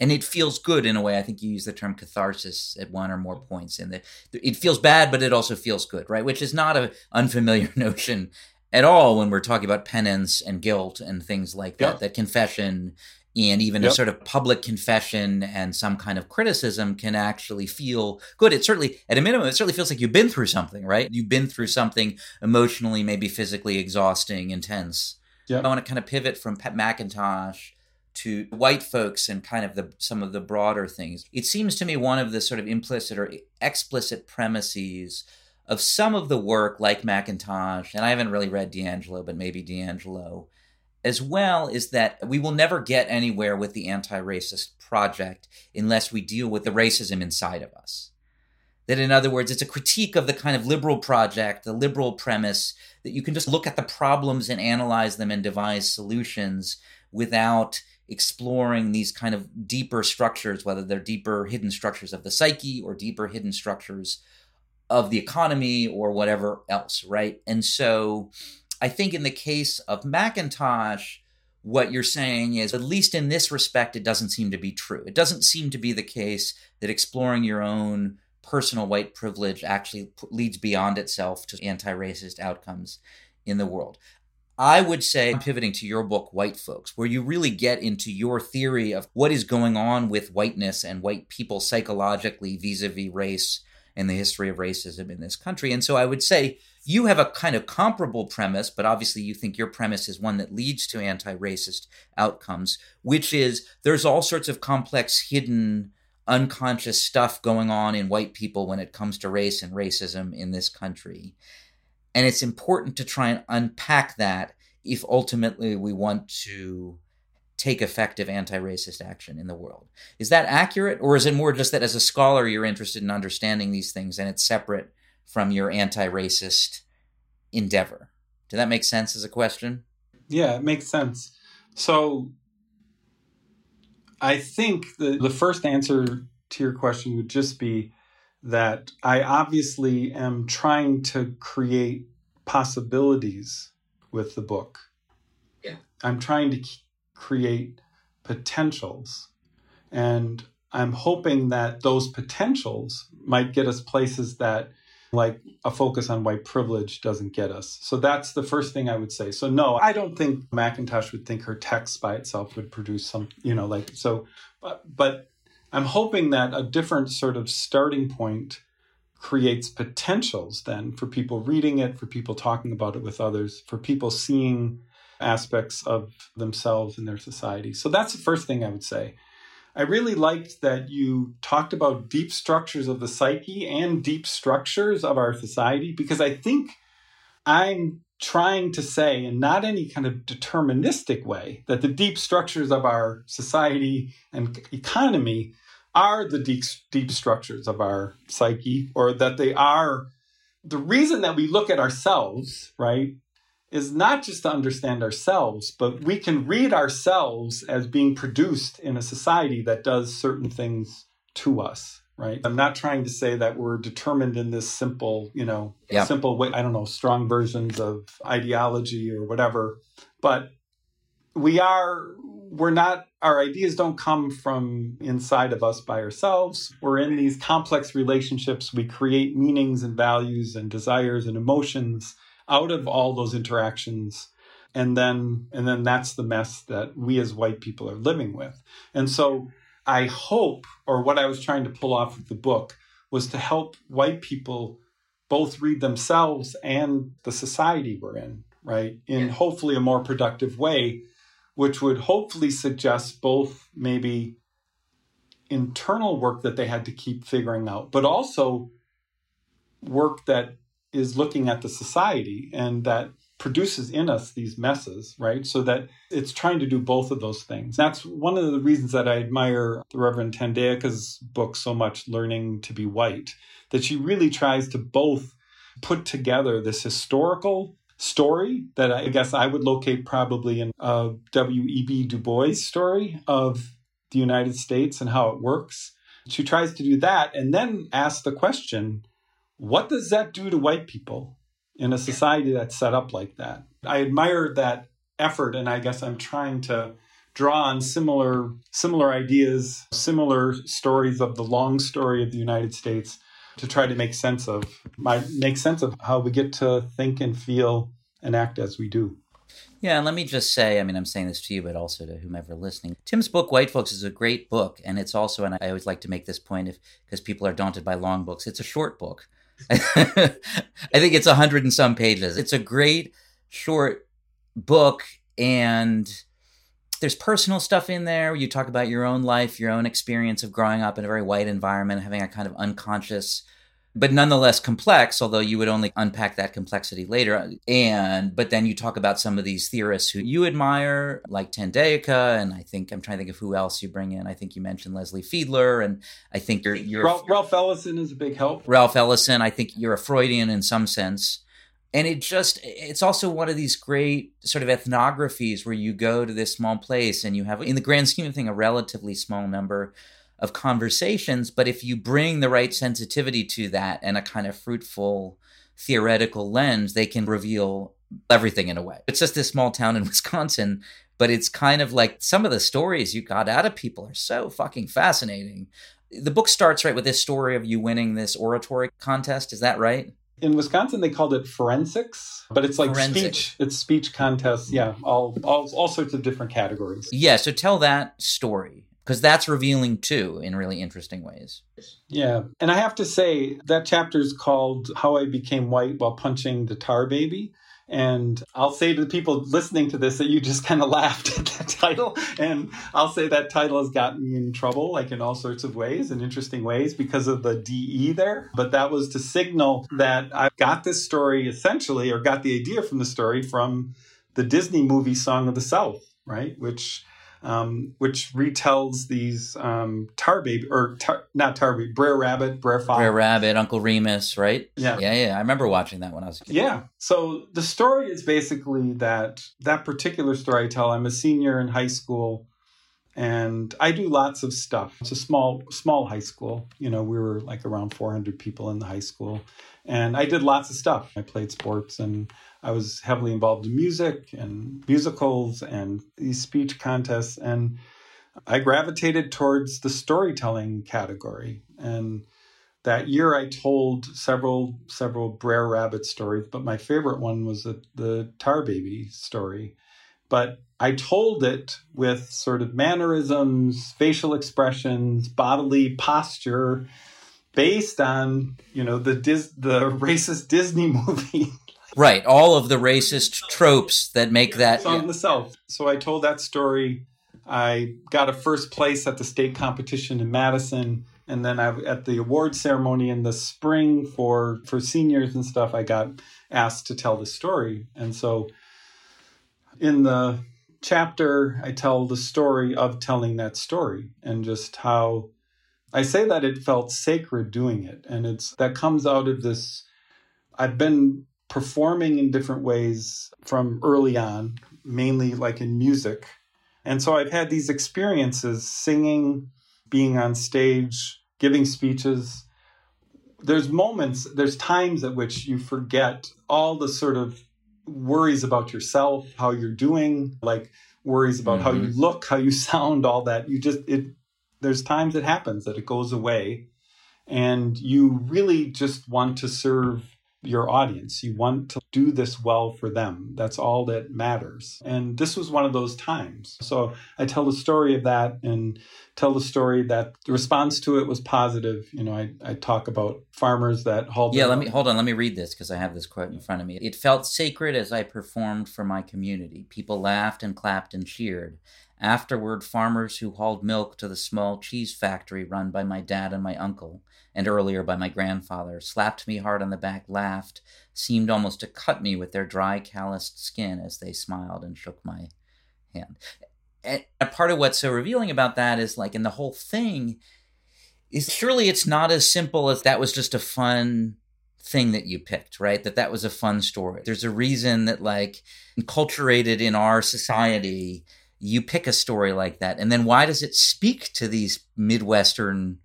And it feels good in a way. I think you use the term catharsis at one or more points. And it feels bad, but it also feels good, right? Which is not an unfamiliar notion at all when we're talking about penance and guilt and things like that, yep. that confession and even yep. a sort of public confession and some kind of criticism can actually feel good. It certainly, at a minimum, it certainly feels like you've been through something, right? You've been through something emotionally, maybe physically exhausting, intense. Yep. I want to kind of pivot from Pet McIntosh to white folks and kind of the some of the broader things. It seems to me one of the sort of implicit or explicit premises of some of the work like McIntosh, and I haven't really read DiAngelo, but maybe DiAngelo as well, is that we will never get anywhere with the anti-racist project unless we deal with the racism inside of us. That in other words, it's a critique of the kind of liberal project, the liberal premise, that you can just look at the problems and analyze them and devise solutions without exploring these kind of deeper structures, whether they're deeper hidden structures of the psyche or deeper hidden structures of the economy or whatever else, right? And so I think in the case of McIntosh, what you're saying is, at least in this respect, it doesn't seem to be true. It doesn't seem to be the case that exploring your own personal white privilege actually p- leads beyond itself to anti-racist outcomes in the world. I would say, pivoting to your book, White Folks, where you really get into your theory of what is going on with whiteness and white people psychologically vis-a-vis race and the history of racism in this country. And so I would say you have a kind of comparable premise, but obviously you think your premise is one that leads to anti-racist outcomes, which is there's all sorts of complex, hidden, unconscious stuff going on in white people when it comes to race and racism in this country. And it's important to try and unpack that if ultimately we want to take effective anti-racist action in the world. Is that accurate? Or is it more just that as a scholar, you're interested in understanding these things and it's separate from your anti-racist endeavor? Does that make sense as a question? Yeah, it makes sense. So I think the, the first answer to your question would just be that I obviously am trying to create possibilities with the book. Yeah. I'm trying to k- create potentials. And I'm hoping that those potentials might get us places that, like, a focus on white privilege doesn't get us. So that's the first thing I would say. So no, I don't think McIntosh would think her text by itself would produce some, you know, like, so, but, but I'm hoping that a different sort of starting point creates potentials then for people reading it, for people talking about it with others, for people seeing aspects of themselves and their society. So that's the first thing I would say. I really liked that you talked about deep structures of the psyche and deep structures of our society, because I think I'm trying to say, in not any kind of deterministic way, that the deep structures of our society and economy are the deep, deep structures of our psyche, or that they are the reason that we look at ourselves, right, is not just to understand ourselves, but we can read ourselves as being produced in a society that does certain things to us, right? I'm not trying to say that we're determined in this simple, you know, yeah. simple way, I don't know, strong versions of ideology or whatever, but we are, we're not, our ideas don't come from inside of us by ourselves. We're in these complex relationships. We create meanings and values and desires and emotions out of all those interactions. And then, and then that's the mess that we as white people are living with. And so I hope, or what I was trying to pull off of the book, was to help white people both read themselves and the society we're in, right? In yeah. hopefully a more productive way, which would hopefully suggest both maybe internal work that they had to keep figuring out, but also work that is looking at the society and that produces in us these messes, right? So that it's trying to do both of those things. That's one of the reasons that I admire the Reverend Thandeka's book so much, Learning to be White, that she really tries to both put together this historical story that I guess I would locate probably in a W E B Du Bois story of the United States and how it works. She tries to do that and then ask the question, what does that do to white people in a society that's set up like that? I admire that effort, and I guess I'm trying to draw on similar similar ideas, similar stories of the long story of the United States to try to make sense of my make sense of how we get to think and feel and act as we do. Yeah, and let me just say, I mean, I'm saying this to you, but also to whomever listening. Tim's book, White Folks, is a great book, and it's also, and I always like to make this point if because people are daunted by long books, it's a short book. I think it's a hundred and some pages. It's a great short book, and there's personal stuff in there. You talk about your own life, your own experience of growing up in a very white environment, having a kind of unconscious, but nonetheless complex, although you would only unpack that complexity later. And, but then you talk about some of these theorists who you admire, like Thandeka, and I think, I'm trying to think of who else you bring in. I think you mentioned Leslie Fiedler, and I think you're... you're Ralph, Ralph Ellison is a big help. Ralph Ellison, I think you're a Freudian in some sense. And it just, it's also one of these great sort of ethnographies where you go to this small place and you have, in the grand scheme of things, a relatively small number of conversations, but if you bring the right sensitivity to that and a kind of fruitful theoretical lens, they can reveal everything in a way. It's just this small town in Wisconsin, but it's kind of like some of the stories you got out of people are so fucking fascinating. The book starts right with this story of you winning this oratory contest. Is that right? in Wisconsin, they called it forensics, but it's like forensics. speech. It's speech contests. Yeah, all, all all sorts of different categories. Yeah, so tell that story, because that's revealing too in really interesting ways. Yeah, and I have to say that chapter is called How I Became White While Punching the Tar Baby. And I'll say to the people listening to this that you just kind of laughed at that title. And I'll say that title has gotten me in trouble, like in all sorts of ways and interesting ways because of the D E there. But that was to signal that I got this story essentially, or got the idea from the story from the Disney movie Song of the South, right? Which um, which retells these um, tar baby, or tar, not tar baby, Br'er Rabbit, Br'er Fox. Br'er Rabbit, Uncle Remus, right? Yeah. Yeah, yeah. I remember watching that when I was a kid. Yeah. So the story is basically that that particular story I tell, I'm a senior in high school and I do lots of stuff. It's a small, small high school. You know, we were like around four hundred people in the high school and I did lots of stuff. I played sports and I was heavily involved in music and musicals and these speech contests. And I gravitated towards the storytelling category. And that year I told several, several Br'er Rabbit stories, but my favorite one was the, the Tar Baby story. But I told it with sort of mannerisms, facial expressions, bodily posture, based on, you know, the Dis- the racist Disney movie. Right, all of the racist tropes that make that... It's on the South. So I told that story. I got a first place at the state competition in Madison. And then I, at the award ceremony in the spring for, for seniors and stuff, I got asked to tell the story. And so in the chapter, I tell the story of telling that story and just how... I say that it felt sacred doing it. And it's that comes out of this... I've been... performing in different ways from early on, mainly like in music. And so I've had these experiences singing, being on stage, giving speeches. There's moments, there's times at which you forget all the sort of worries about yourself, how you're doing, like worries about mm-hmm. how you look, how you sound, all that. You just, it, there's times it happens that it goes away and you really just want to serve your audience. You want to do this well for them. That's all that matters. And this was one of those times. So I tell the story of that and tell the story that the response to it was positive. You know, I, I talk about farmers that hauled... Yeah, let me, hold on. Let me read this because I have this quote in front of me. "It felt sacred as I performed for my community. People laughed and clapped and cheered. Afterward, farmers who hauled milk to the small cheese factory run by my dad and my uncle, and earlier by my grandfather, slapped me hard on the back, laughed, seemed almost to cut me with their dry, calloused skin as they smiled and shook my hand." And a part of what's so revealing about that is like, and the whole thing is surely it's not as simple as that was just a fun thing that you picked, right? That that was a fun story. There's a reason that like enculturated in our society, you pick a story like that. And then why does it speak to these Midwestern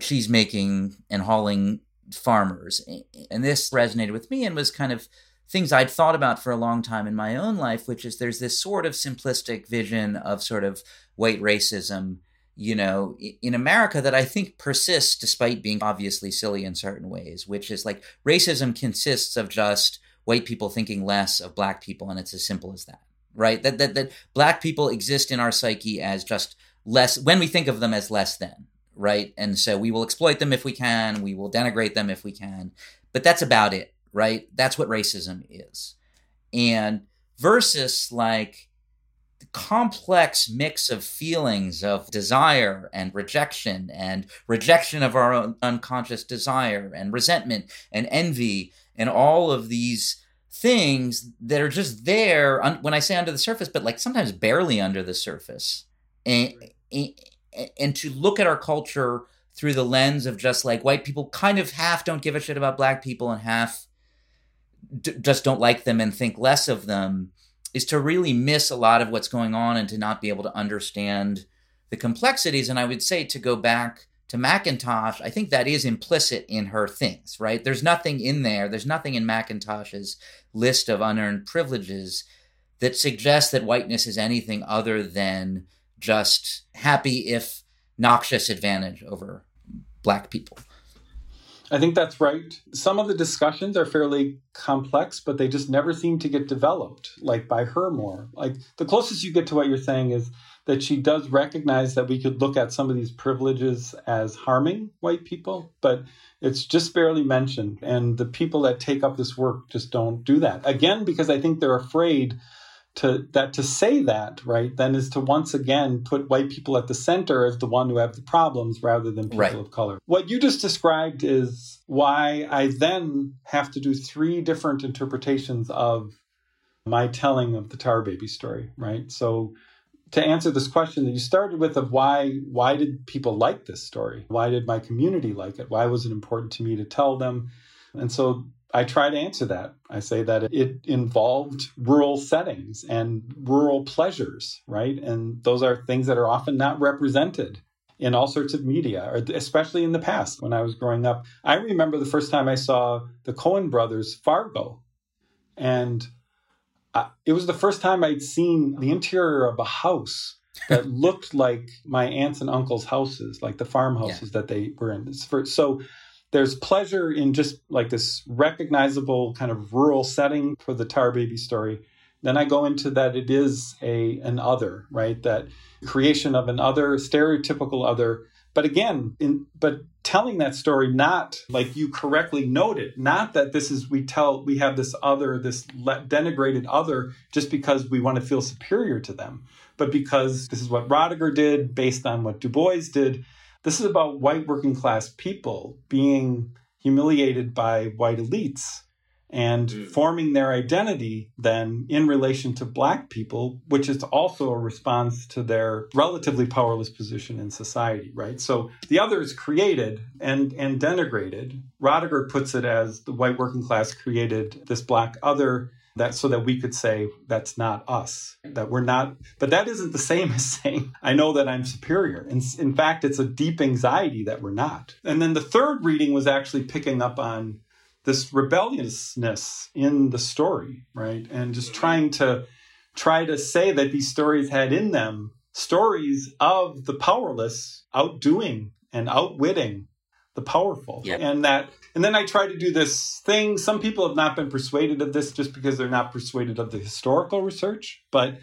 cheese making and hauling farmers? And this resonated with me and was kind of things I'd thought about for a long time in my own life, which is there's this sort of simplistic vision of sort of white racism, you know, in America that I think persists despite being obviously silly in certain ways, which is like racism consists of just white people thinking less of black people. And it's as simple as that, right? That, that, that black people exist in our psyche as just less, when we think of them as less than. Right. And so we will exploit them if we can. We will denigrate them if we can. But that's about it. Right. That's what racism is. And versus like the complex mix of feelings of desire and rejection and rejection of our own unconscious desire and resentment and envy and all of these things that are just there un- when I say under the surface, but like sometimes barely under the surface. And, and And to look at our culture through the lens of just like white people kind of half don't give a shit about black people and half d- just don't like them and think less of them is to really miss a lot of what's going on and to not be able to understand the complexities. And I would say to go back to McIntosh, I think that is implicit in her things, right? There's nothing in there. There's nothing in McIntosh's list of unearned privileges that suggests that whiteness is anything other than just happy if noxious advantage over black people. I think that's right. Some of the discussions are fairly complex, but they just never seem to get developed, like by her more. Like the closest you get to what you're saying is that she does recognize that we could look at some of these privileges as harming white people, but it's just barely mentioned. And the people that take up this work just don't do that. Again, because I think they're afraid to that to say that, right, then is to once again put white people at the center as the one who have the problems rather than people right. of color. What you just described is why I then have to do three different interpretations of my telling of the Tar Baby story, right? So to answer this question that you started with of why, why did people like this story? Why did my community like it? Why was it important to me to tell them? And so I try to answer that. I say that it involved rural settings and rural pleasures, right? And those are things that are often not represented in all sorts of media, or especially in the past when I was growing up. I remember the first time I saw the Coen brothers' Fargo. And I, it was the first time I'd seen the interior of a house that looked like my aunts and uncles' houses, like the farmhouses yeah. that they were in. So there's pleasure in just like this recognizable kind of rural setting for the Tar Baby story. Then I go into that it is a an other, right? That creation of an other, stereotypical other. But again, in, but telling that story, not like you correctly noted, not that this is, we tell, we have this other, this le- denigrated other just because we want to feel superior to them, but because this is what Rodiger did based on what Du Bois did. This is about white working class people being humiliated by white elites and mm. forming their identity then in relation to black people, which is also a response to their relatively powerless position in society, right? So the other is created and, and denigrated. Rodiger puts it as the white working class created this black other that so that we could say that's not us, that we're not, but that isn't the same as saying, I know that I'm superior. And in, in fact, it's a deep anxiety that we're not. And then the third reading was actually picking up on this rebelliousness in the story, right? And just trying to try to say that these stories had in them stories of the powerless outdoing and outwitting the powerful. Yep. And that, and then I try to do this thing. Some people have not been persuaded of this just because they're not persuaded of the historical research, but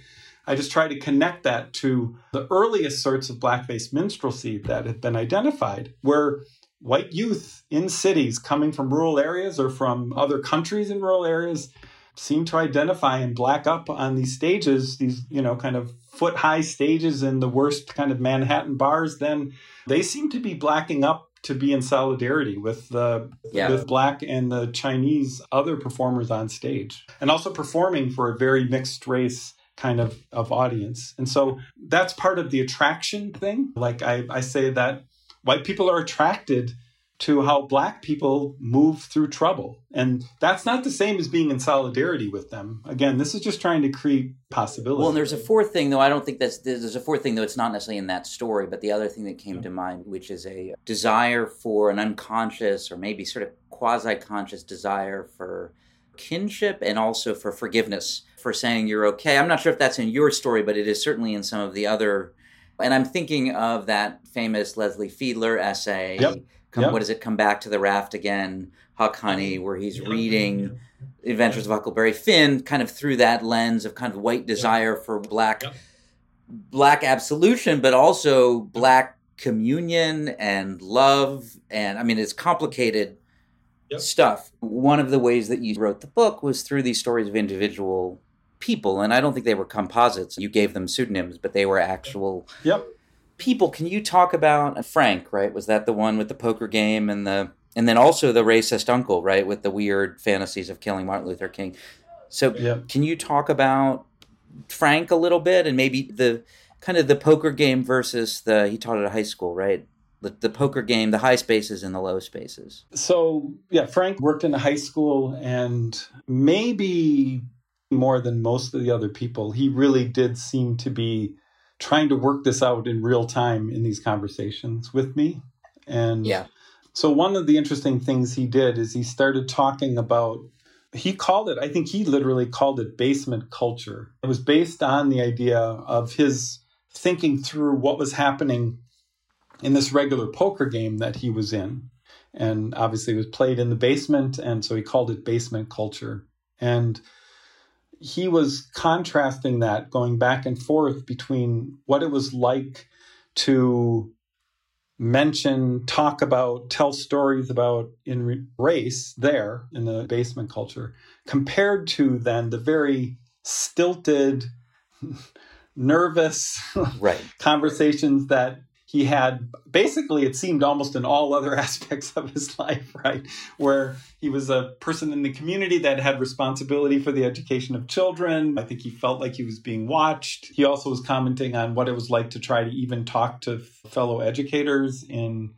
I just try to connect that to the earliest sorts of blackface minstrelsy that have been identified, where white youth in cities coming from rural areas or from other countries in rural areas seem to identify and black up on these stages, these, you know, kind of foot high stages in the worst kind of Manhattan bars. Then they seem to be blacking up to be in solidarity with the yeah. with Black and the Chinese other performers on stage, and also performing for a very mixed race kind of, of audience. And so that's part of the attraction thing. Like I, I say that white people are attracted to how Black people move through trouble. And that's not the same as being in solidarity with them. Again, this is just trying to create possibility. Well, and there's a fourth thing, though. I don't think that's, there's a fourth thing, though. It's not necessarily in that story, but the other thing that came yeah. to mind, which is a desire for an unconscious or maybe sort of quasi-conscious desire for kinship and also for forgiveness, for saying you're okay. I'm not sure if that's in your story, but it is certainly in some of the other. And I'm thinking of that famous Leslie Fiedler essay, yep. Come, yep. what is it, Come Back to the Raft Again, Huck Honey, where he's yep. reading yep. Adventures of Huckleberry Finn kind of through that lens of kind of white desire yep. for black yep. black absolution, but also black communion and love. And I mean, it's complicated yep. stuff. One of the ways that you wrote the book was through these stories of individual people. And I don't think they were composites. You gave them pseudonyms, but they were actual yep. people. Can you talk about Frank, right? Was that the one with the poker game and the, and then also the racist uncle, right? With the weird fantasies of killing Martin Luther King. So yep. can you talk about Frank a little bit and maybe the kind of the poker game versus the, he taught at a high school, right? The, the poker game, the high spaces and the low spaces. So yeah, Frank worked in a high school, and maybe more than most of the other people, he really did seem to be trying to work this out in real time in these conversations with me. And yeah. so one of the interesting things he did is he started talking about, he called it, I think he literally called it basement culture. It was based on the idea of his thinking through what was happening in this regular poker game that he was in. and obviously it was played in the basement, and so he called it basement culture. And he was contrasting that, going back and forth between what it was like to mention, talk about, tell stories about in race there in the basement culture, compared to then the very stilted, nervous right. conversations that he had. Basically, it seemed almost in all other aspects of his life, right? Where he was a person in the community that had responsibility for the education of children. I think he felt like he was being watched. He also was commenting on what it was like to try to even talk to fellow educators in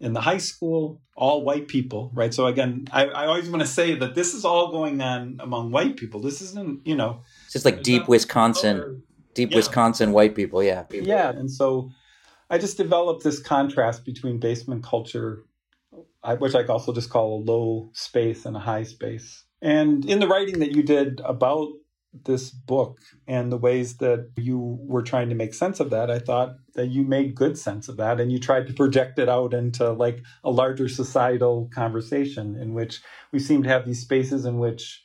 in the high school, all white people, right? So again, I, I always want to say that this is all going on among white people. This isn't, you know. It's just like deep Wisconsin, other, deep yeah. Wisconsin white people, yeah. People. Yeah, and so I just developed this contrast between basement culture, which I also just call a low space and a high space. And in the writing that you did about this book and the ways that you were trying to make sense of that, I thought that you made good sense of that, and you tried to project it out into like a larger societal conversation in which we seem to have these spaces in which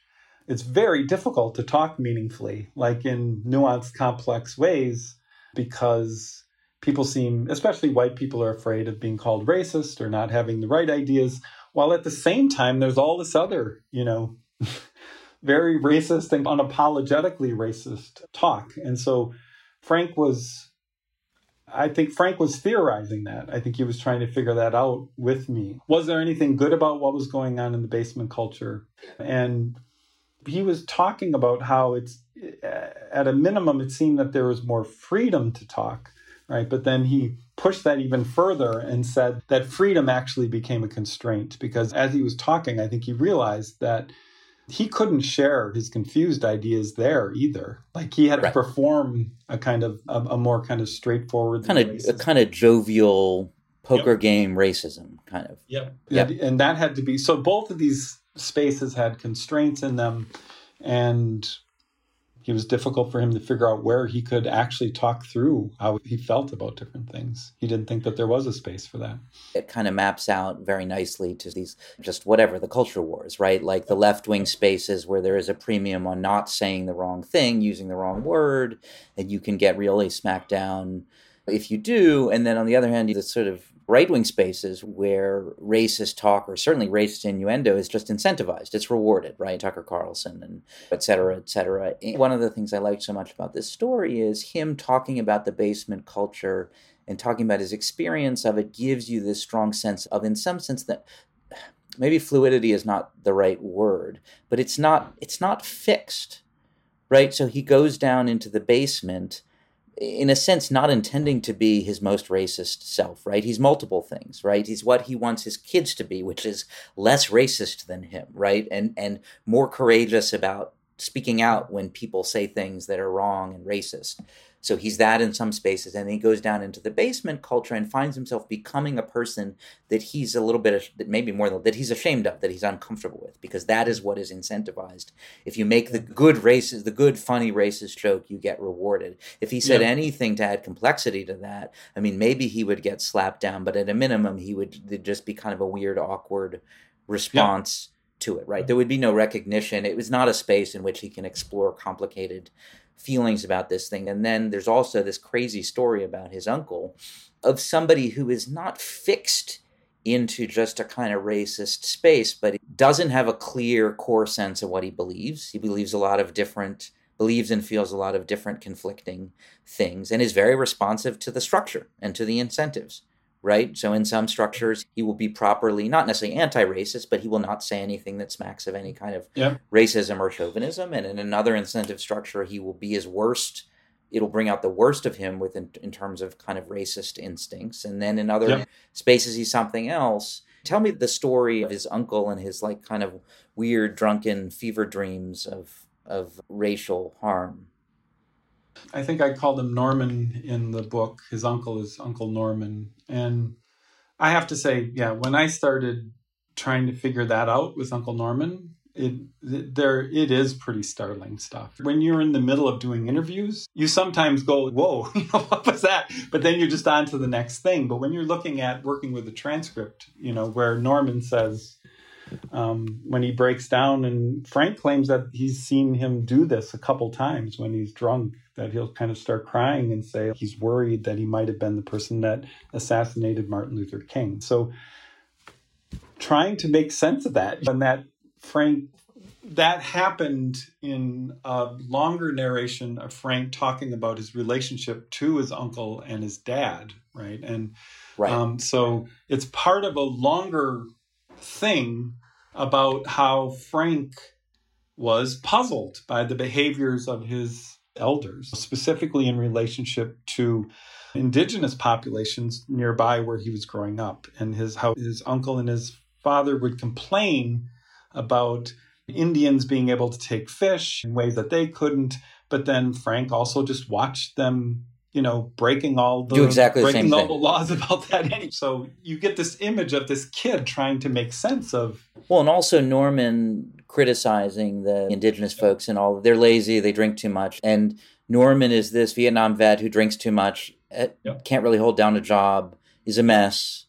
it's very difficult to talk meaningfully, like in nuanced, complex ways, because people seem, especially white people, are afraid of being called racist or not having the right ideas, while at the same time, there's all this other, you know, very racist and unapologetically racist talk. And so Frank was, I think Frank was theorizing that. I think he was trying to figure that out with me. Was there anything good about what was going on in the basement culture? And he was talking about how it's, at a minimum, it seemed that there was more freedom to talk, right? But then he pushed that even further and said that freedom actually became a constraint, because as he was talking, I think he realized that he couldn't share his confused ideas there either. Like he had right. to perform a kind of a, a more kind of straightforward, kind of racism. a kind of jovial poker yep. game racism, kind of. Yep. yep. And that had to be so. Both of these spaces had constraints in them, and it was difficult for him to figure out where he could actually talk through how he felt about different things. He didn't think that there was a space for that. It kind of maps out very nicely to these, just whatever, the culture wars, right? Like the left-wing spaces where there is a premium on not saying the wrong thing, using the wrong word, and you can get really smacked down if you do. And then on the other hand, the sort of right-wing spaces where racist talk, or certainly racist innuendo, is just incentivized. It's rewarded, right? Tucker Carlson and et cetera, et cetera. One of the things I liked so much about this story is him talking about the basement culture and talking about his experience of it gives you this strong sense of, in some sense, that maybe fluidity is not the right word, but it's not, it's not fixed, right? So he goes down into the basement, in a sense, not intending to be his most racist self, right? He's multiple things, right? He's what he wants his kids to be, which is less racist than him, right? And and more courageous about speaking out when people say things that are wrong and racist. So he's that in some spaces. And then he goes down into the basement culture and finds himself becoming a person that he's a little bit, that maybe more than, that he's ashamed of, that he's uncomfortable with, because that is what is incentivized. If you make the good racist, the good funny racist joke, you get rewarded. If he said yeah. anything to add complexity to that, I mean, maybe he would get slapped down, but at a minimum, he would just be kind of a weird, awkward response yeah. to it, right? There would be no recognition. It was not a space in which he can explore complicated feelings about this thing. And then there's also this crazy story about his uncle, of somebody who is not fixed into just a kind of racist space, but doesn't have a clear core sense of what he believes. He believes a lot of different, believes and feels a lot of different conflicting things, and is very responsive to the structure and to the incentives, right? So in some structures, he will be properly, not necessarily anti-racist, but he will not say anything that smacks of any kind of yep. racism or chauvinism. And in another incentive structure, he will be his worst. It'll bring out the worst of him within, in terms of kind of racist instincts. And then in other yep. spaces, he's something else. Tell me the story of his uncle and his like kind of weird, drunken fever dreams of of racial harm. I think I called him Norman in the book. His uncle is Uncle Norman. And I have to say, yeah, when I started trying to figure that out with Uncle Norman, it, there, it is pretty startling stuff. When you're in the middle of doing interviews, you sometimes go, whoa, what was that? But then you're just on to the next thing. But when you're looking at working with a transcript, you know, where Norman says, um, when he breaks down, and Frank claims that he's seen him do this a couple times when he's drunk, that he'll kind of start crying and say he's worried that he might have been the person that assassinated Martin Luther King. So trying to make sense of that, and that Frank, that happened in a longer narration of Frank talking about his relationship to his uncle and his dad, right? And right. Um, so it's part of a longer thing about how Frank was puzzled by the behaviors of his elders, specifically in relationship to indigenous populations nearby where he was growing up, and his how his uncle and his father would complain about Indians being able to take fish in ways that they couldn't. But then Frank also just watched them, you know, breaking all the, Do exactly breaking the same all thing. the laws about that. And so you get this image of this kid trying to make sense of. Well, and also Norman criticizing the indigenous folks and all, they're lazy, they drink too much. And Norman is this Vietnam vet who drinks too much, yep. can't really hold down a job, is a mess.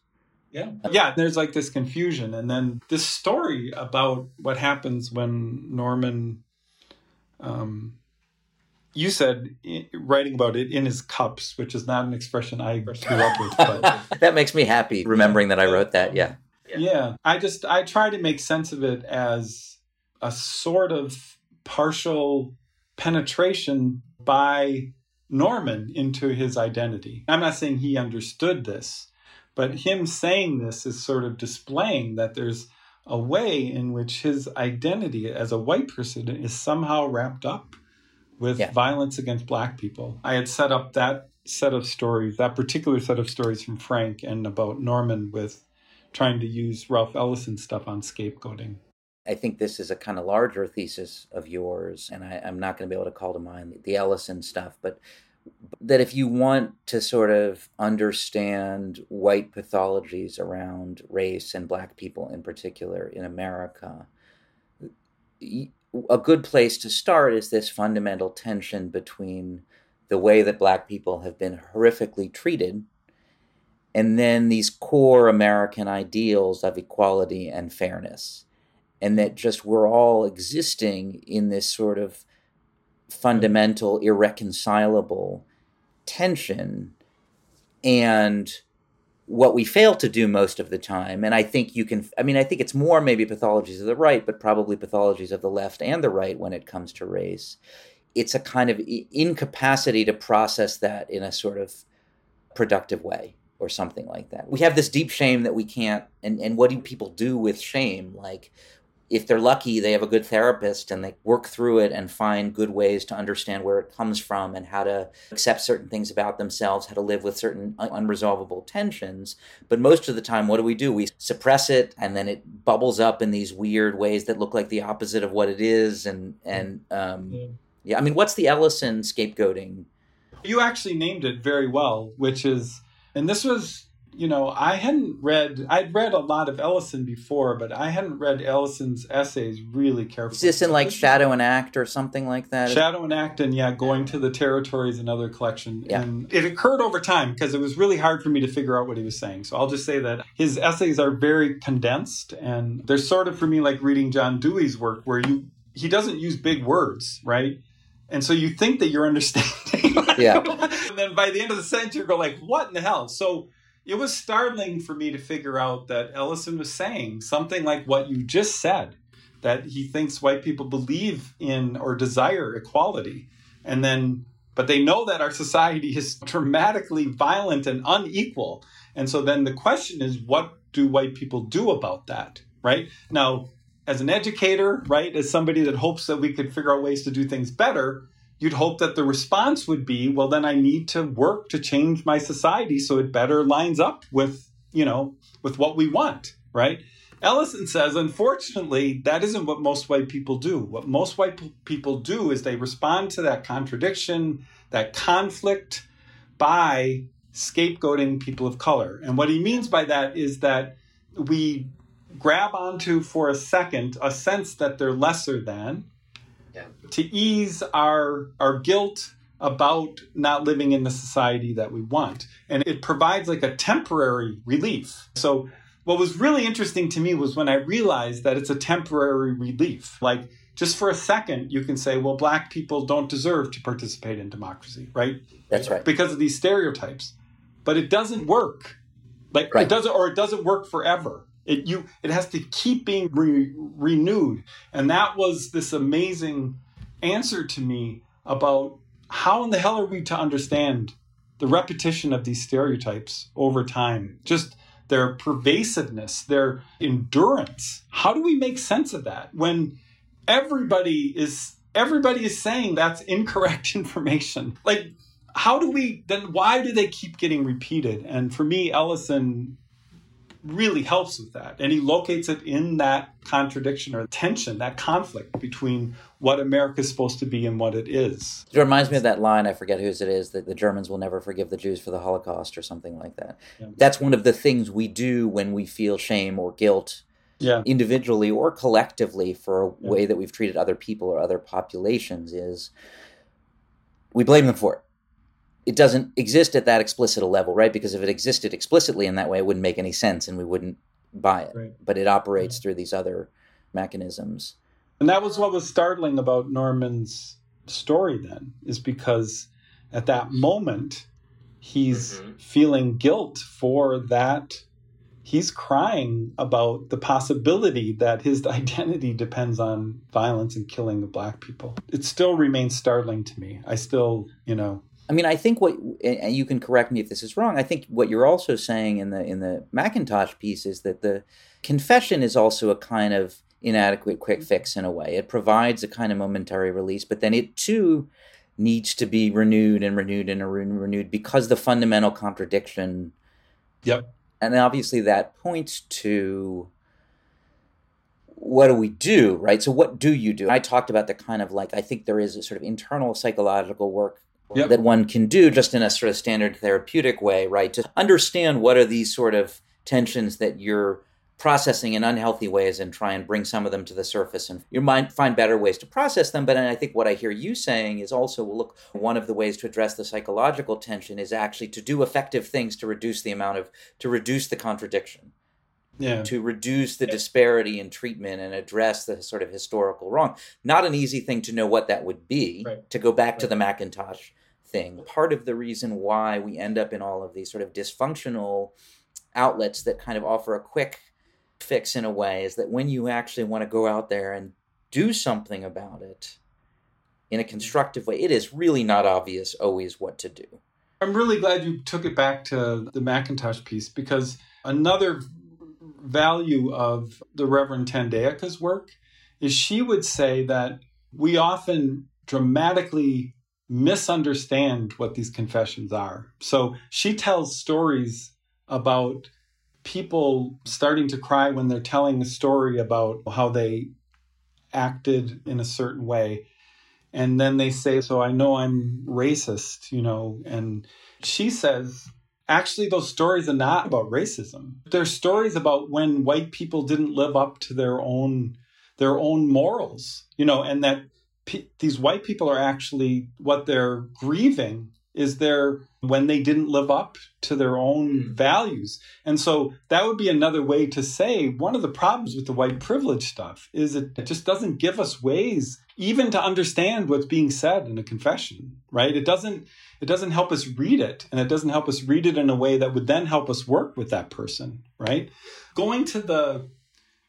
Yeah. Yeah. There's like this confusion. And then this story about what happens when Norman, um, you said I- writing about it in his cups, which is not an expression I grew up with. But that makes me happy remembering that I wrote that. Yeah. Yeah. I just, I try to make sense of it as a sort of partial penetration by Norman into his identity. I'm not saying he understood this. But him saying this is sort of displaying that there's a way in which his identity as a white person is somehow wrapped up with yeah. violence against Black people. I had set up that set of stories, that particular set of stories from Frank and about Norman, with trying to use Ralph Ellison stuff on scapegoating. I think this is a kind of larger thesis of yours, and I, I'm not going to be able to call to mind the Ellison stuff, but that if you want to sort of understand white pathologies around race and Black people in particular in America, a good place to start is this fundamental tension between the way that Black people have been horrifically treated and then these core American ideals of equality and fairness, and that just we're all existing in this sort of fundamental, irreconcilable tension, and what we fail to do most of the time. And I think you can, I mean, I think it's more maybe pathologies of the right, but probably pathologies of the left and the right when it comes to race. It's a kind of incapacity to process that in a sort of productive way or something like that. We have this deep shame that we can't, and, and what do people do with shame? Like, if they're lucky, they have a good therapist and they work through it and find good ways to understand where it comes from and how to accept certain things about themselves, how to live with certain unresolvable tensions. But most of the time, what do we do? We suppress it, and then it bubbles up in these weird ways that look like the opposite of what it is. And, and um, yeah. yeah, I mean, what's the Ellison scapegoating? You actually named it very well, which is, and this was, you know, I hadn't read, I'd read a lot of Ellison before, but I hadn't read Ellison's essays really carefully. Is this in like Shadow and Act or something like that? Shadow and Act and, yeah, Going to the Territories, another collection. Yeah. And it occurred over time because it was really hard for me to figure out what he was saying. So I'll just say that his essays are very condensed, and they're sort of, for me, like reading John Dewey's work where you he doesn't use big words, right? And so you think that you're understanding. Yeah. And then by the end of the sentence, you go like, what in the hell? So it was startling for me to figure out that Ellison was saying something like what you just said, that he thinks white people believe in or desire equality. And then, but they know that our society is dramatically violent and unequal. And so then the question is, what do white people do about that, right? Now, as an educator, right, as somebody that hopes that we could figure out ways to do things better, you'd hope that the response would be, well, then I need to work to change my society so it better lines up with, you know, with what we want, right? Ellison says, unfortunately, that isn't what most white people do. What most white p- people do is they respond to that contradiction, that conflict, by scapegoating people of color. And what he means by that is that we grab onto for a second a sense that they're lesser than, yeah, to ease our, our guilt about not living in the society that we want. And it provides like a temporary relief. So what was really interesting to me was when I realized that it's a temporary relief. Like, just for a second, you can say, well, Black people don't deserve to participate in democracy, right? That's right. Because of these stereotypes. But it doesn't work. Like, right. It doesn't, or it doesn't work forever. It, you, it has to keep being re- renewed. And that was this amazing answer to me about how in the hell are we to understand the repetition of these stereotypes over time? Just their pervasiveness, their endurance. How do we make sense of that when everybody is everybody is saying that's incorrect information? Like, how do we, then why do they keep getting repeated? And for me, Ellison really helps with that. And he locates it in that contradiction or tension, that conflict between what America is supposed to be and what it is. It reminds me of that line, I forget whose it is, that the Germans will never forgive the Jews for the Holocaust or something like that. Yeah. That's one of the things we do when we feel shame or guilt, yeah, individually or collectively for a yeah. way that we've treated other people or other populations, is we blame them for it. It doesn't exist at that explicit a level, right? Because if it existed explicitly in that way, it wouldn't make any sense and we wouldn't buy it. Right. But it operates yeah. through these other mechanisms. And that was what was startling about Norman's story then, is because at that moment, he's mm-hmm. feeling guilt for that. He's crying about the possibility that his identity depends on violence and killing of Black people. It still remains startling to me. I still, you know... I mean, I think what, and you can correct me if this is wrong, I think what you're also saying in the in the McIntosh piece is that the confession is also a kind of inadequate quick fix in a way. It provides a kind of momentary release, but then it too needs to be renewed and renewed and renewed because the fundamental contradiction. Yep. And obviously that points to, what do we do, right? So what do you do? I talked about the kind of like, I think there is a sort of internal psychological work Yep. that one can do just in a sort of standard therapeutic way, right? To understand what are these sort of tensions that you're processing in unhealthy ways and try and bring some of them to the surface and you might find better ways to process them. But I think what I hear you saying is also, well, look, one of the ways to address the psychological tension is actually to do effective things to reduce the amount of, to reduce the contradiction, yeah, to reduce the disparity in treatment and address the sort of historical wrong. Not an easy thing to know what that would be, right. to go back right. to the McIntosh thing. Part of the reason why we end up in all of these sort of dysfunctional outlets that kind of offer a quick fix in a way is that when you actually want to go out there and do something about it in a constructive way, it is really not obvious always what to do. I'm really glad you took it back to the McIntosh piece, because another value of the Reverend Thandeka's work is she would say that we often dramatically misunderstand what these confessions are. So she tells stories about people starting to cry when they're telling a story about how they acted in a certain way. And then they say, so I know I'm racist, you know. And she says, actually, those stories are not about racism. They're stories about when white people didn't live up to their own their own morals, you know, and that these white people are actually, what they're grieving is their, when they didn't live up to their own values. And so that would be another way to say one of the problems with the white privilege stuff is it, it just doesn't give us ways even to understand what's being said in a confession, right? It doesn't, it doesn't help us read it, and it doesn't help us read it in a way that would then help us work with that person, right? Going to the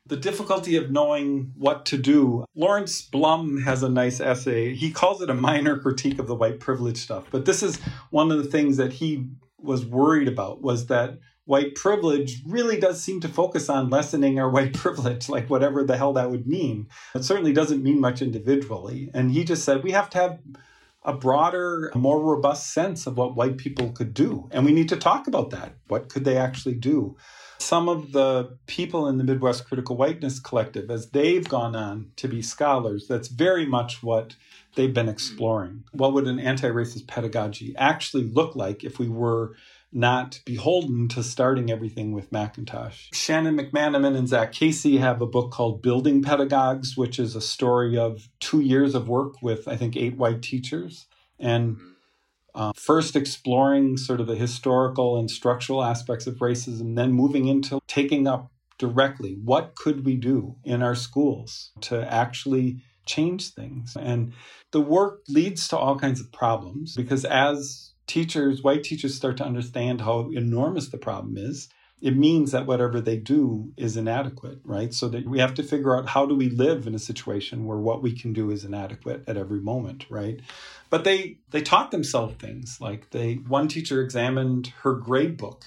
The difficulty of knowing what to do. Lawrence Blum has a nice essay. He calls it a minor critique of the white privilege stuff. But this is one of the things that he was worried about, was that white privilege really does seem to focus on lessening our white privilege, like whatever the hell that would mean. It certainly doesn't mean much individually. And he just said, we have to have a broader, more robust sense of what white people could do. And we need to talk about that. What could they actually do? Some of the people in the Midwest Critical Whiteness Collective, as they've gone on to be scholars, that's very much what they've been exploring. What would an anti-racist pedagogy actually look like if we were not beholden to starting everything with McIntosh. Shannon McManaman and Zach Casey have a book called Building Pedagogues, which is a story of two years of work with, I think, eight white teachers. And uh, first exploring sort of the historical and structural aspects of racism, then moving into taking up directly what could we do in our schools to actually change things. And the work leads to all kinds of problems, because as teachers, white teachers start to understand how enormous the problem is, it means that whatever they do is inadequate, right? So that we have to figure out, how do we live in a situation where what we can do is inadequate at every moment, right? But they they taught themselves things. Like they one teacher examined her grade book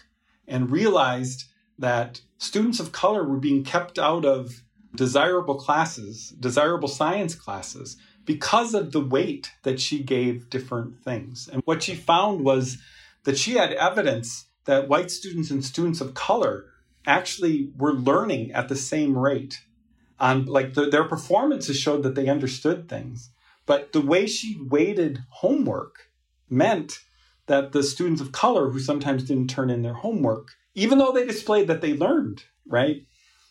and realized that students of color were being kept out of desirable classes, desirable science classes, because of the weight that she gave different things. And what she found was that she had evidence that white students and students of color actually were learning at the same rate. Um, like the, their performances showed that they understood things, but the way she weighted homework meant that the students of color, who sometimes didn't turn in their homework, even though they displayed that they learned, right,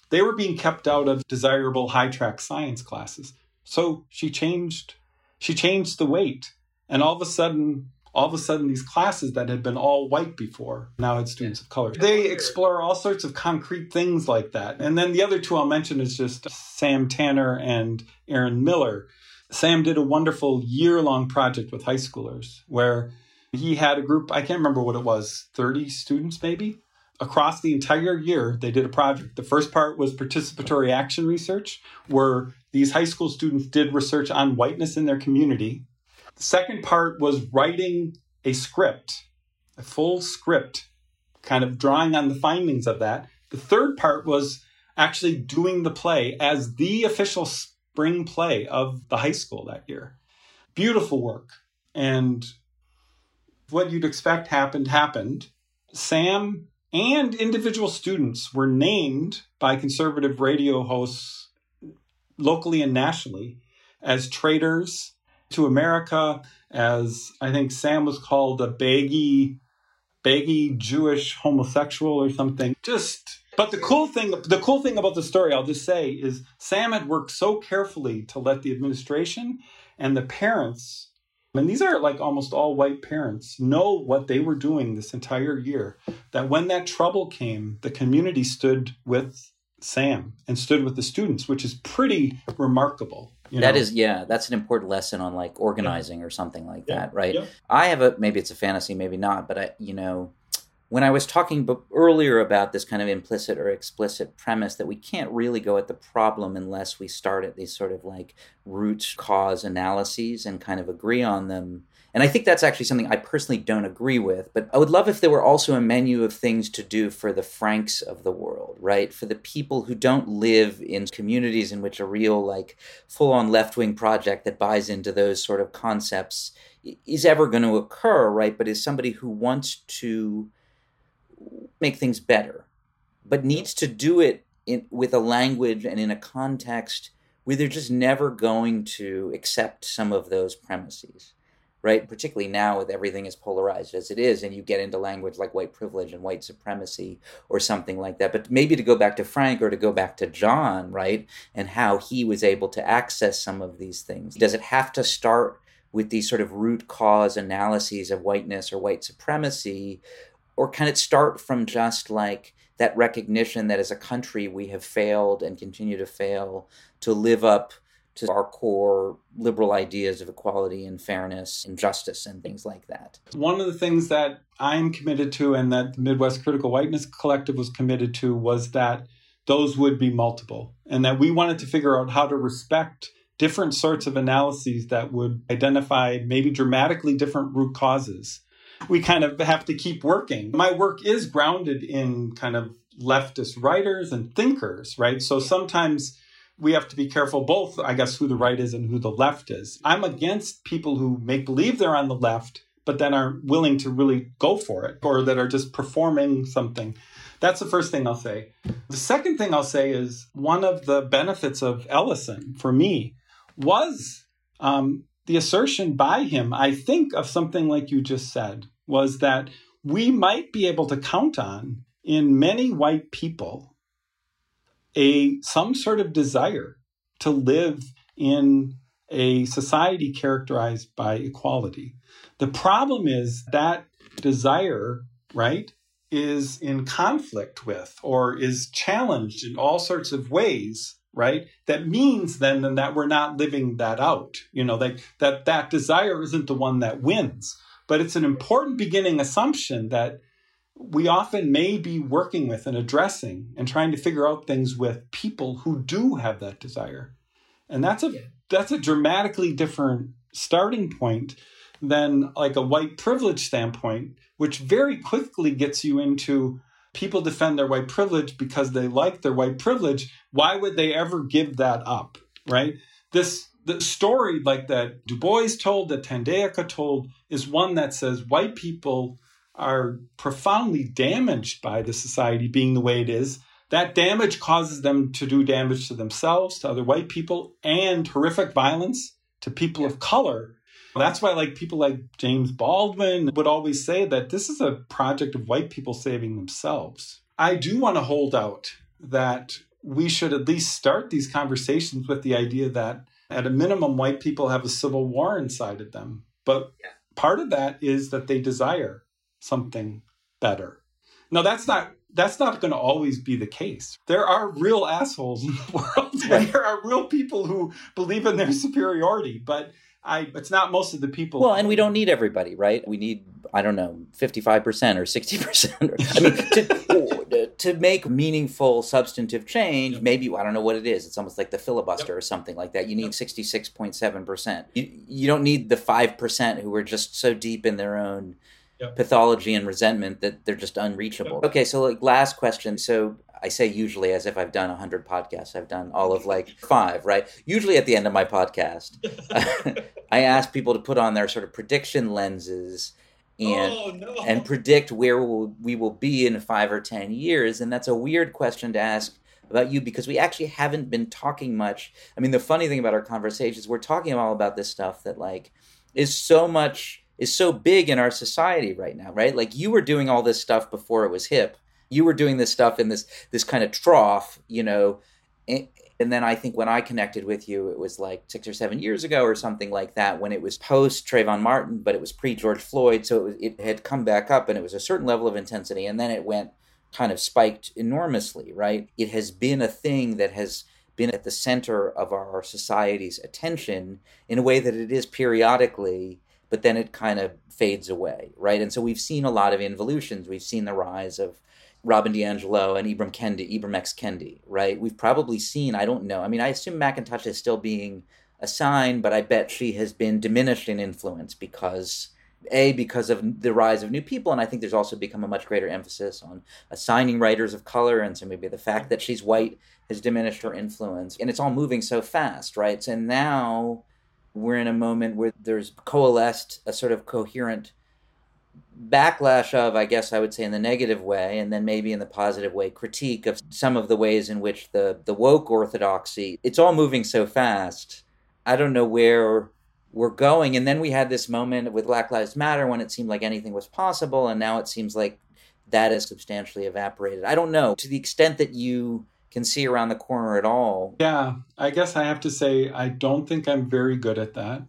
they were being kept out of desirable high-track science classes. So she changed, she changed the weight, and all of a sudden, all of a sudden, these classes that had been all white before now had students yeah. of color. They explore all sorts of concrete things like that. And then the other two I'll mention is just Sam Tanner and Aaron Miller. Sam did a wonderful year-long project with high schoolers where he had a group, I can't remember what it was, thirty students maybe? Across the entire year, they did a project. The first part was participatory action research, where these high school students did research on whiteness in their community. The second part was writing a script, a full script, kind of drawing on the findings of that. The third part was actually doing the play as the official spring play of the high school that year. Beautiful work. And what you'd expect happened, happened. Sam and individual students were named by conservative radio hosts locally and nationally as traitors to America, as I think Sam was called a baggy, baggy Jewish homosexual or something. Just, but the cool thing, the cool thing about the story, I'll just say, is Sam had worked so carefully to let the administration and the parents, and these are like almost all white parents, know what they were doing this entire year, that when that trouble came, the community stood with Sam and stood with the students, which is pretty remarkable. You know? That is, yeah, that's an important lesson on like organizing yeah. or something like yeah. that, right? Yeah. I have a, maybe it's a fantasy, maybe not, but I, you know, when I was talking b- earlier about this kind of implicit or explicit premise that we can't really go at the problem unless we start at these sort of like root cause analyses and kind of agree on them. And I think that's actually something I personally don't agree with, but I would love if there were also a menu of things to do for the Franks of the world, right? For the people who don't live in communities in which a real, like, full-on left-wing project that buys into those sort of concepts is ever going to occur, right? But is somebody who wants to make things better, but needs to do it in, with a language and in a context where they're just never going to accept some of those premises. Right, particularly now with everything as polarized as it is, and you get into language like white privilege and white supremacy or something like that. But maybe to go back to Frank or to go back to John, right, and how he was able to access some of these things. Does it have to start with these sort of root cause analyses of whiteness or white supremacy, or can it start from just like that recognition that as a country we have failed and continue to fail to live up to our core liberal ideas of equality and fairness and justice and things like that? One of the things that I'm committed to, and that the Midwest Critical Whiteness Collective was committed to, was that those would be multiple, and that we wanted to figure out how to respect different sorts of analyses that would identify maybe dramatically different root causes. We kind of have to keep working. My work is grounded in kind of leftist writers and thinkers, right? So sometimes we have to be careful both, I guess, who the right is and who the left is. I'm against people who make believe they're on the left, but then aren't willing to really go for it, or that are just performing something. That's the first thing I'll say. The second thing I'll say is one of the benefits of Ellison for me was um, the assertion by him, I think, of something like you just said, was that we might be able to count on in many white people a some sort of desire to live in a society characterized by equality. The problem is that desire, right, is in conflict with or is challenged in all sorts of ways, right? That means then, then that we're not living that out. You know, like that, that desire isn't the one that wins. But it's an important beginning assumption that we often may be working with and addressing and trying to figure out things with people who do have that desire. And that's a that's a dramatically different starting point than like a white privilege standpoint, which very quickly gets you into people defend their white privilege because they like their white privilege. Why would they ever give that up, right? This the story like that Du Bois told, that Thandeka told, is one that says white people are profoundly damaged by the society being the way it is. That damage causes them to do damage to themselves, to other white people, and horrific violence to people of color. That's why like people like James Baldwin would always say that this is a project of white people saving themselves. I do want to hold out that we should at least start these conversations with the idea that at a minimum, white people have a civil war inside of them. But part of that is that they desire something better. Now, that's not That's not going to always be the case. There are real assholes in the world. And there are real people who believe in their superiority, but I, it's not most of the people. Well, and we don't need everybody, right? We need, I don't know, fifty-five percent or sixty percent. I mean, to, to make meaningful substantive change, maybe, I don't know what it is. It's almost like the filibuster yep. or something like that. You need yep. sixty-six point seven percent. You, you don't need the five percent who are just so deep in their own pathology and resentment that they're just unreachable. Yep. Okay, so like last question. So I say usually as if I've done one hundred podcasts. I've done all of like five, right? Usually at the end of my podcast, I ask people to put on their sort of prediction lenses and oh, no. and predict where we'll, we will be in five or ten years. And that's a weird question to ask about you because we actually haven't been talking much. I mean, the funny thing about our conversations, we're talking all about this stuff that like is so much... is so big in our society right now, right? Like you were doing all this stuff before it was hip. You were doing this stuff in this this kind of trough, you know. And, and then I think when I connected with you, it was like six or seven years ago or something like that, when it was post Trayvon Martin, but it was pre George Floyd. So it, was, it had come back up and it was a certain level of intensity. And then it went kind of spiked enormously, right? It has been a thing that has been at the center of our society's attention in a way that it is periodically, but then it kind of fades away, right? And so we've seen a lot of involutions. We've seen the rise of Robin DiAngelo and Ibram Kendi, Ibram X. Kendi, right? We've probably seen, I don't know. I mean, I assume McIntosh is still being assigned, but I bet she has been diminished in influence because, A, because of the rise of new people. And I think there's also become a much greater emphasis on assigning writers of color. And so maybe the fact that she's white has diminished her influence. And it's all moving so fast, right? So now... we're in a moment where there's coalesced a sort of coherent backlash of, I guess I would say in the negative way, and then maybe in the positive way, critique of some of the ways in which the, the woke orthodoxy, it's all moving so fast. I don't know where we're going. And then we had this moment with Black Lives Matter when it seemed like anything was possible. And now it seems like that has substantially evaporated. I don't know, to the extent that you can see around the corner at all. Yeah, I guess I have to say, I don't think I'm very good at that.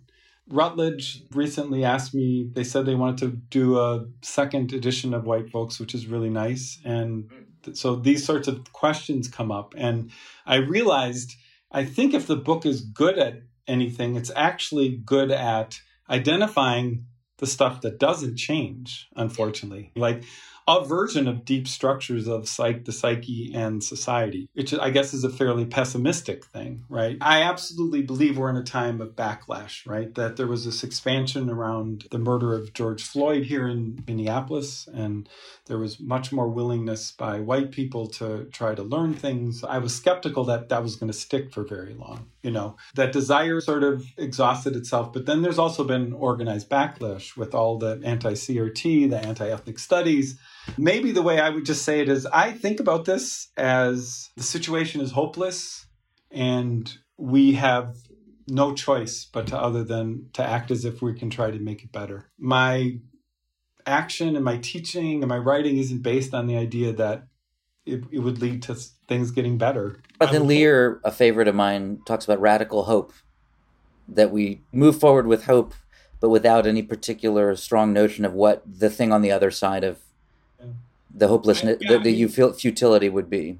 Rutledge recently asked me, they said they wanted to do a second edition of White Folks, which is really nice. And th- so these sorts of questions come up. And I realized, I think if the book is good at anything, it's actually good at identifying the stuff that doesn't change, unfortunately. Like, a version of deep structures of psych, the psyche and society, which I guess is a fairly pessimistic thing, right? I absolutely believe we're in a time of backlash, right? That there was this expansion around the murder of George Floyd here in Minneapolis, and there was much more willingness by white people to try to learn things. I was skeptical that that was going to stick for very long, you know? That desire sort of exhausted itself, but then there's also been organized backlash with all the anti-C R T, the anti-ethnic studies. Maybe the way I would just say it is, I think about this as the situation is hopeless and we have no choice but to other than to act as if we can try to make it better. My action and my teaching and my writing isn't based on the idea that it, it would lead to things getting better. Jonathan Lear, a favorite of mine, talks about radical hope, that we move forward with hope, but without any particular strong notion of what the thing on the other side of the hopelessness, I, yeah, the, the I mean, futility would be.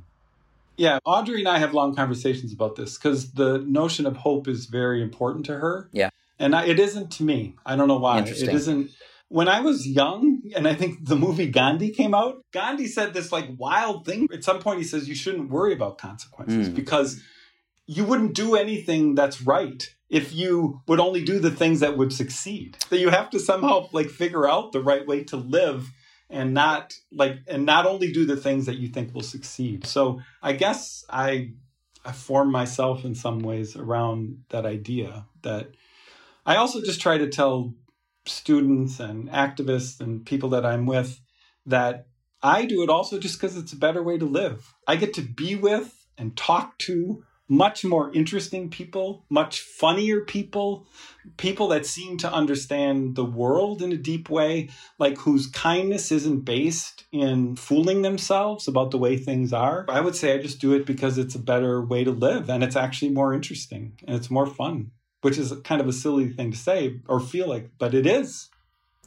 Yeah, Audrey and I have long conversations about this because the notion of hope is very important to her. Yeah. And I, it isn't to me. I don't know why. It isn't. When I was young, and I think the movie Gandhi came out, Gandhi said this like wild thing. At some point, he says you shouldn't worry about consequences mm. because you wouldn't do anything that's right if you would only do the things that would succeed. So you have to somehow like figure out the right way to live and not like and not only do the things that you think will succeed. So I guess I, I form myself in some ways around that idea that I also just try to tell students and activists and people that I'm with that I do it also just because it's a better way to live. I get to be with and talk to much more interesting people, much funnier people, people that seem to understand the world in a deep way, like whose kindness isn't based in fooling themselves about the way things are. I would say I just do it because it's a better way to live and it's actually more interesting and it's more fun, which is kind of a silly thing to say or feel like, but it is.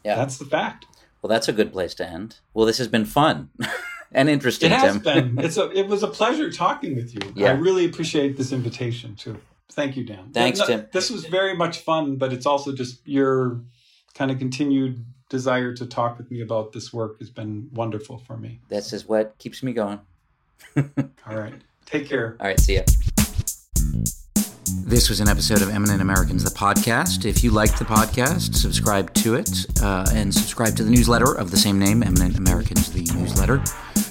Yeah, that's the fact. Well, that's a good place to end. Well, this has been fun. And interesting, Tim. It has Tim. been. It's a, it was a pleasure talking with you. Yeah. I really appreciate this invitation, too. Thank you, Dan. Thanks, no, Tim. This was very much fun, but it's also just your kind of continued desire to talk with me about this work has been wonderful for me. This is what keeps me going. All right. Take care. All right. See ya. This was an episode of Eminent Americans, the podcast. If you liked the podcast, subscribe to it uh, and subscribe to the newsletter of the same name, Eminent Americans, the newsletter.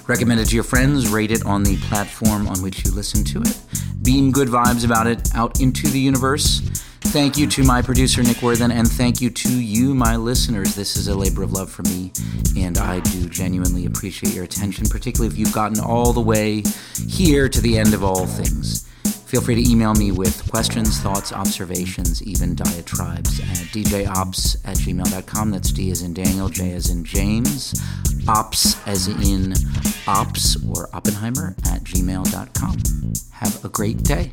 Recommend it to your friends. Rate it on the platform on which you listen to it. Beam good vibes about it out into the universe. Thank you to my producer, Nick Worthen, and thank you to you, my listeners. This is a labor of love for me, and I do genuinely appreciate your attention, particularly if you've gotten all the way here to the end of all things. Feel free to email me with questions, thoughts, observations, even diatribes at d j ops at gmail dot com. That's D as in Daniel, J as in James, ops as in ops or Oppenheimer at gmail dot com. Have a great day.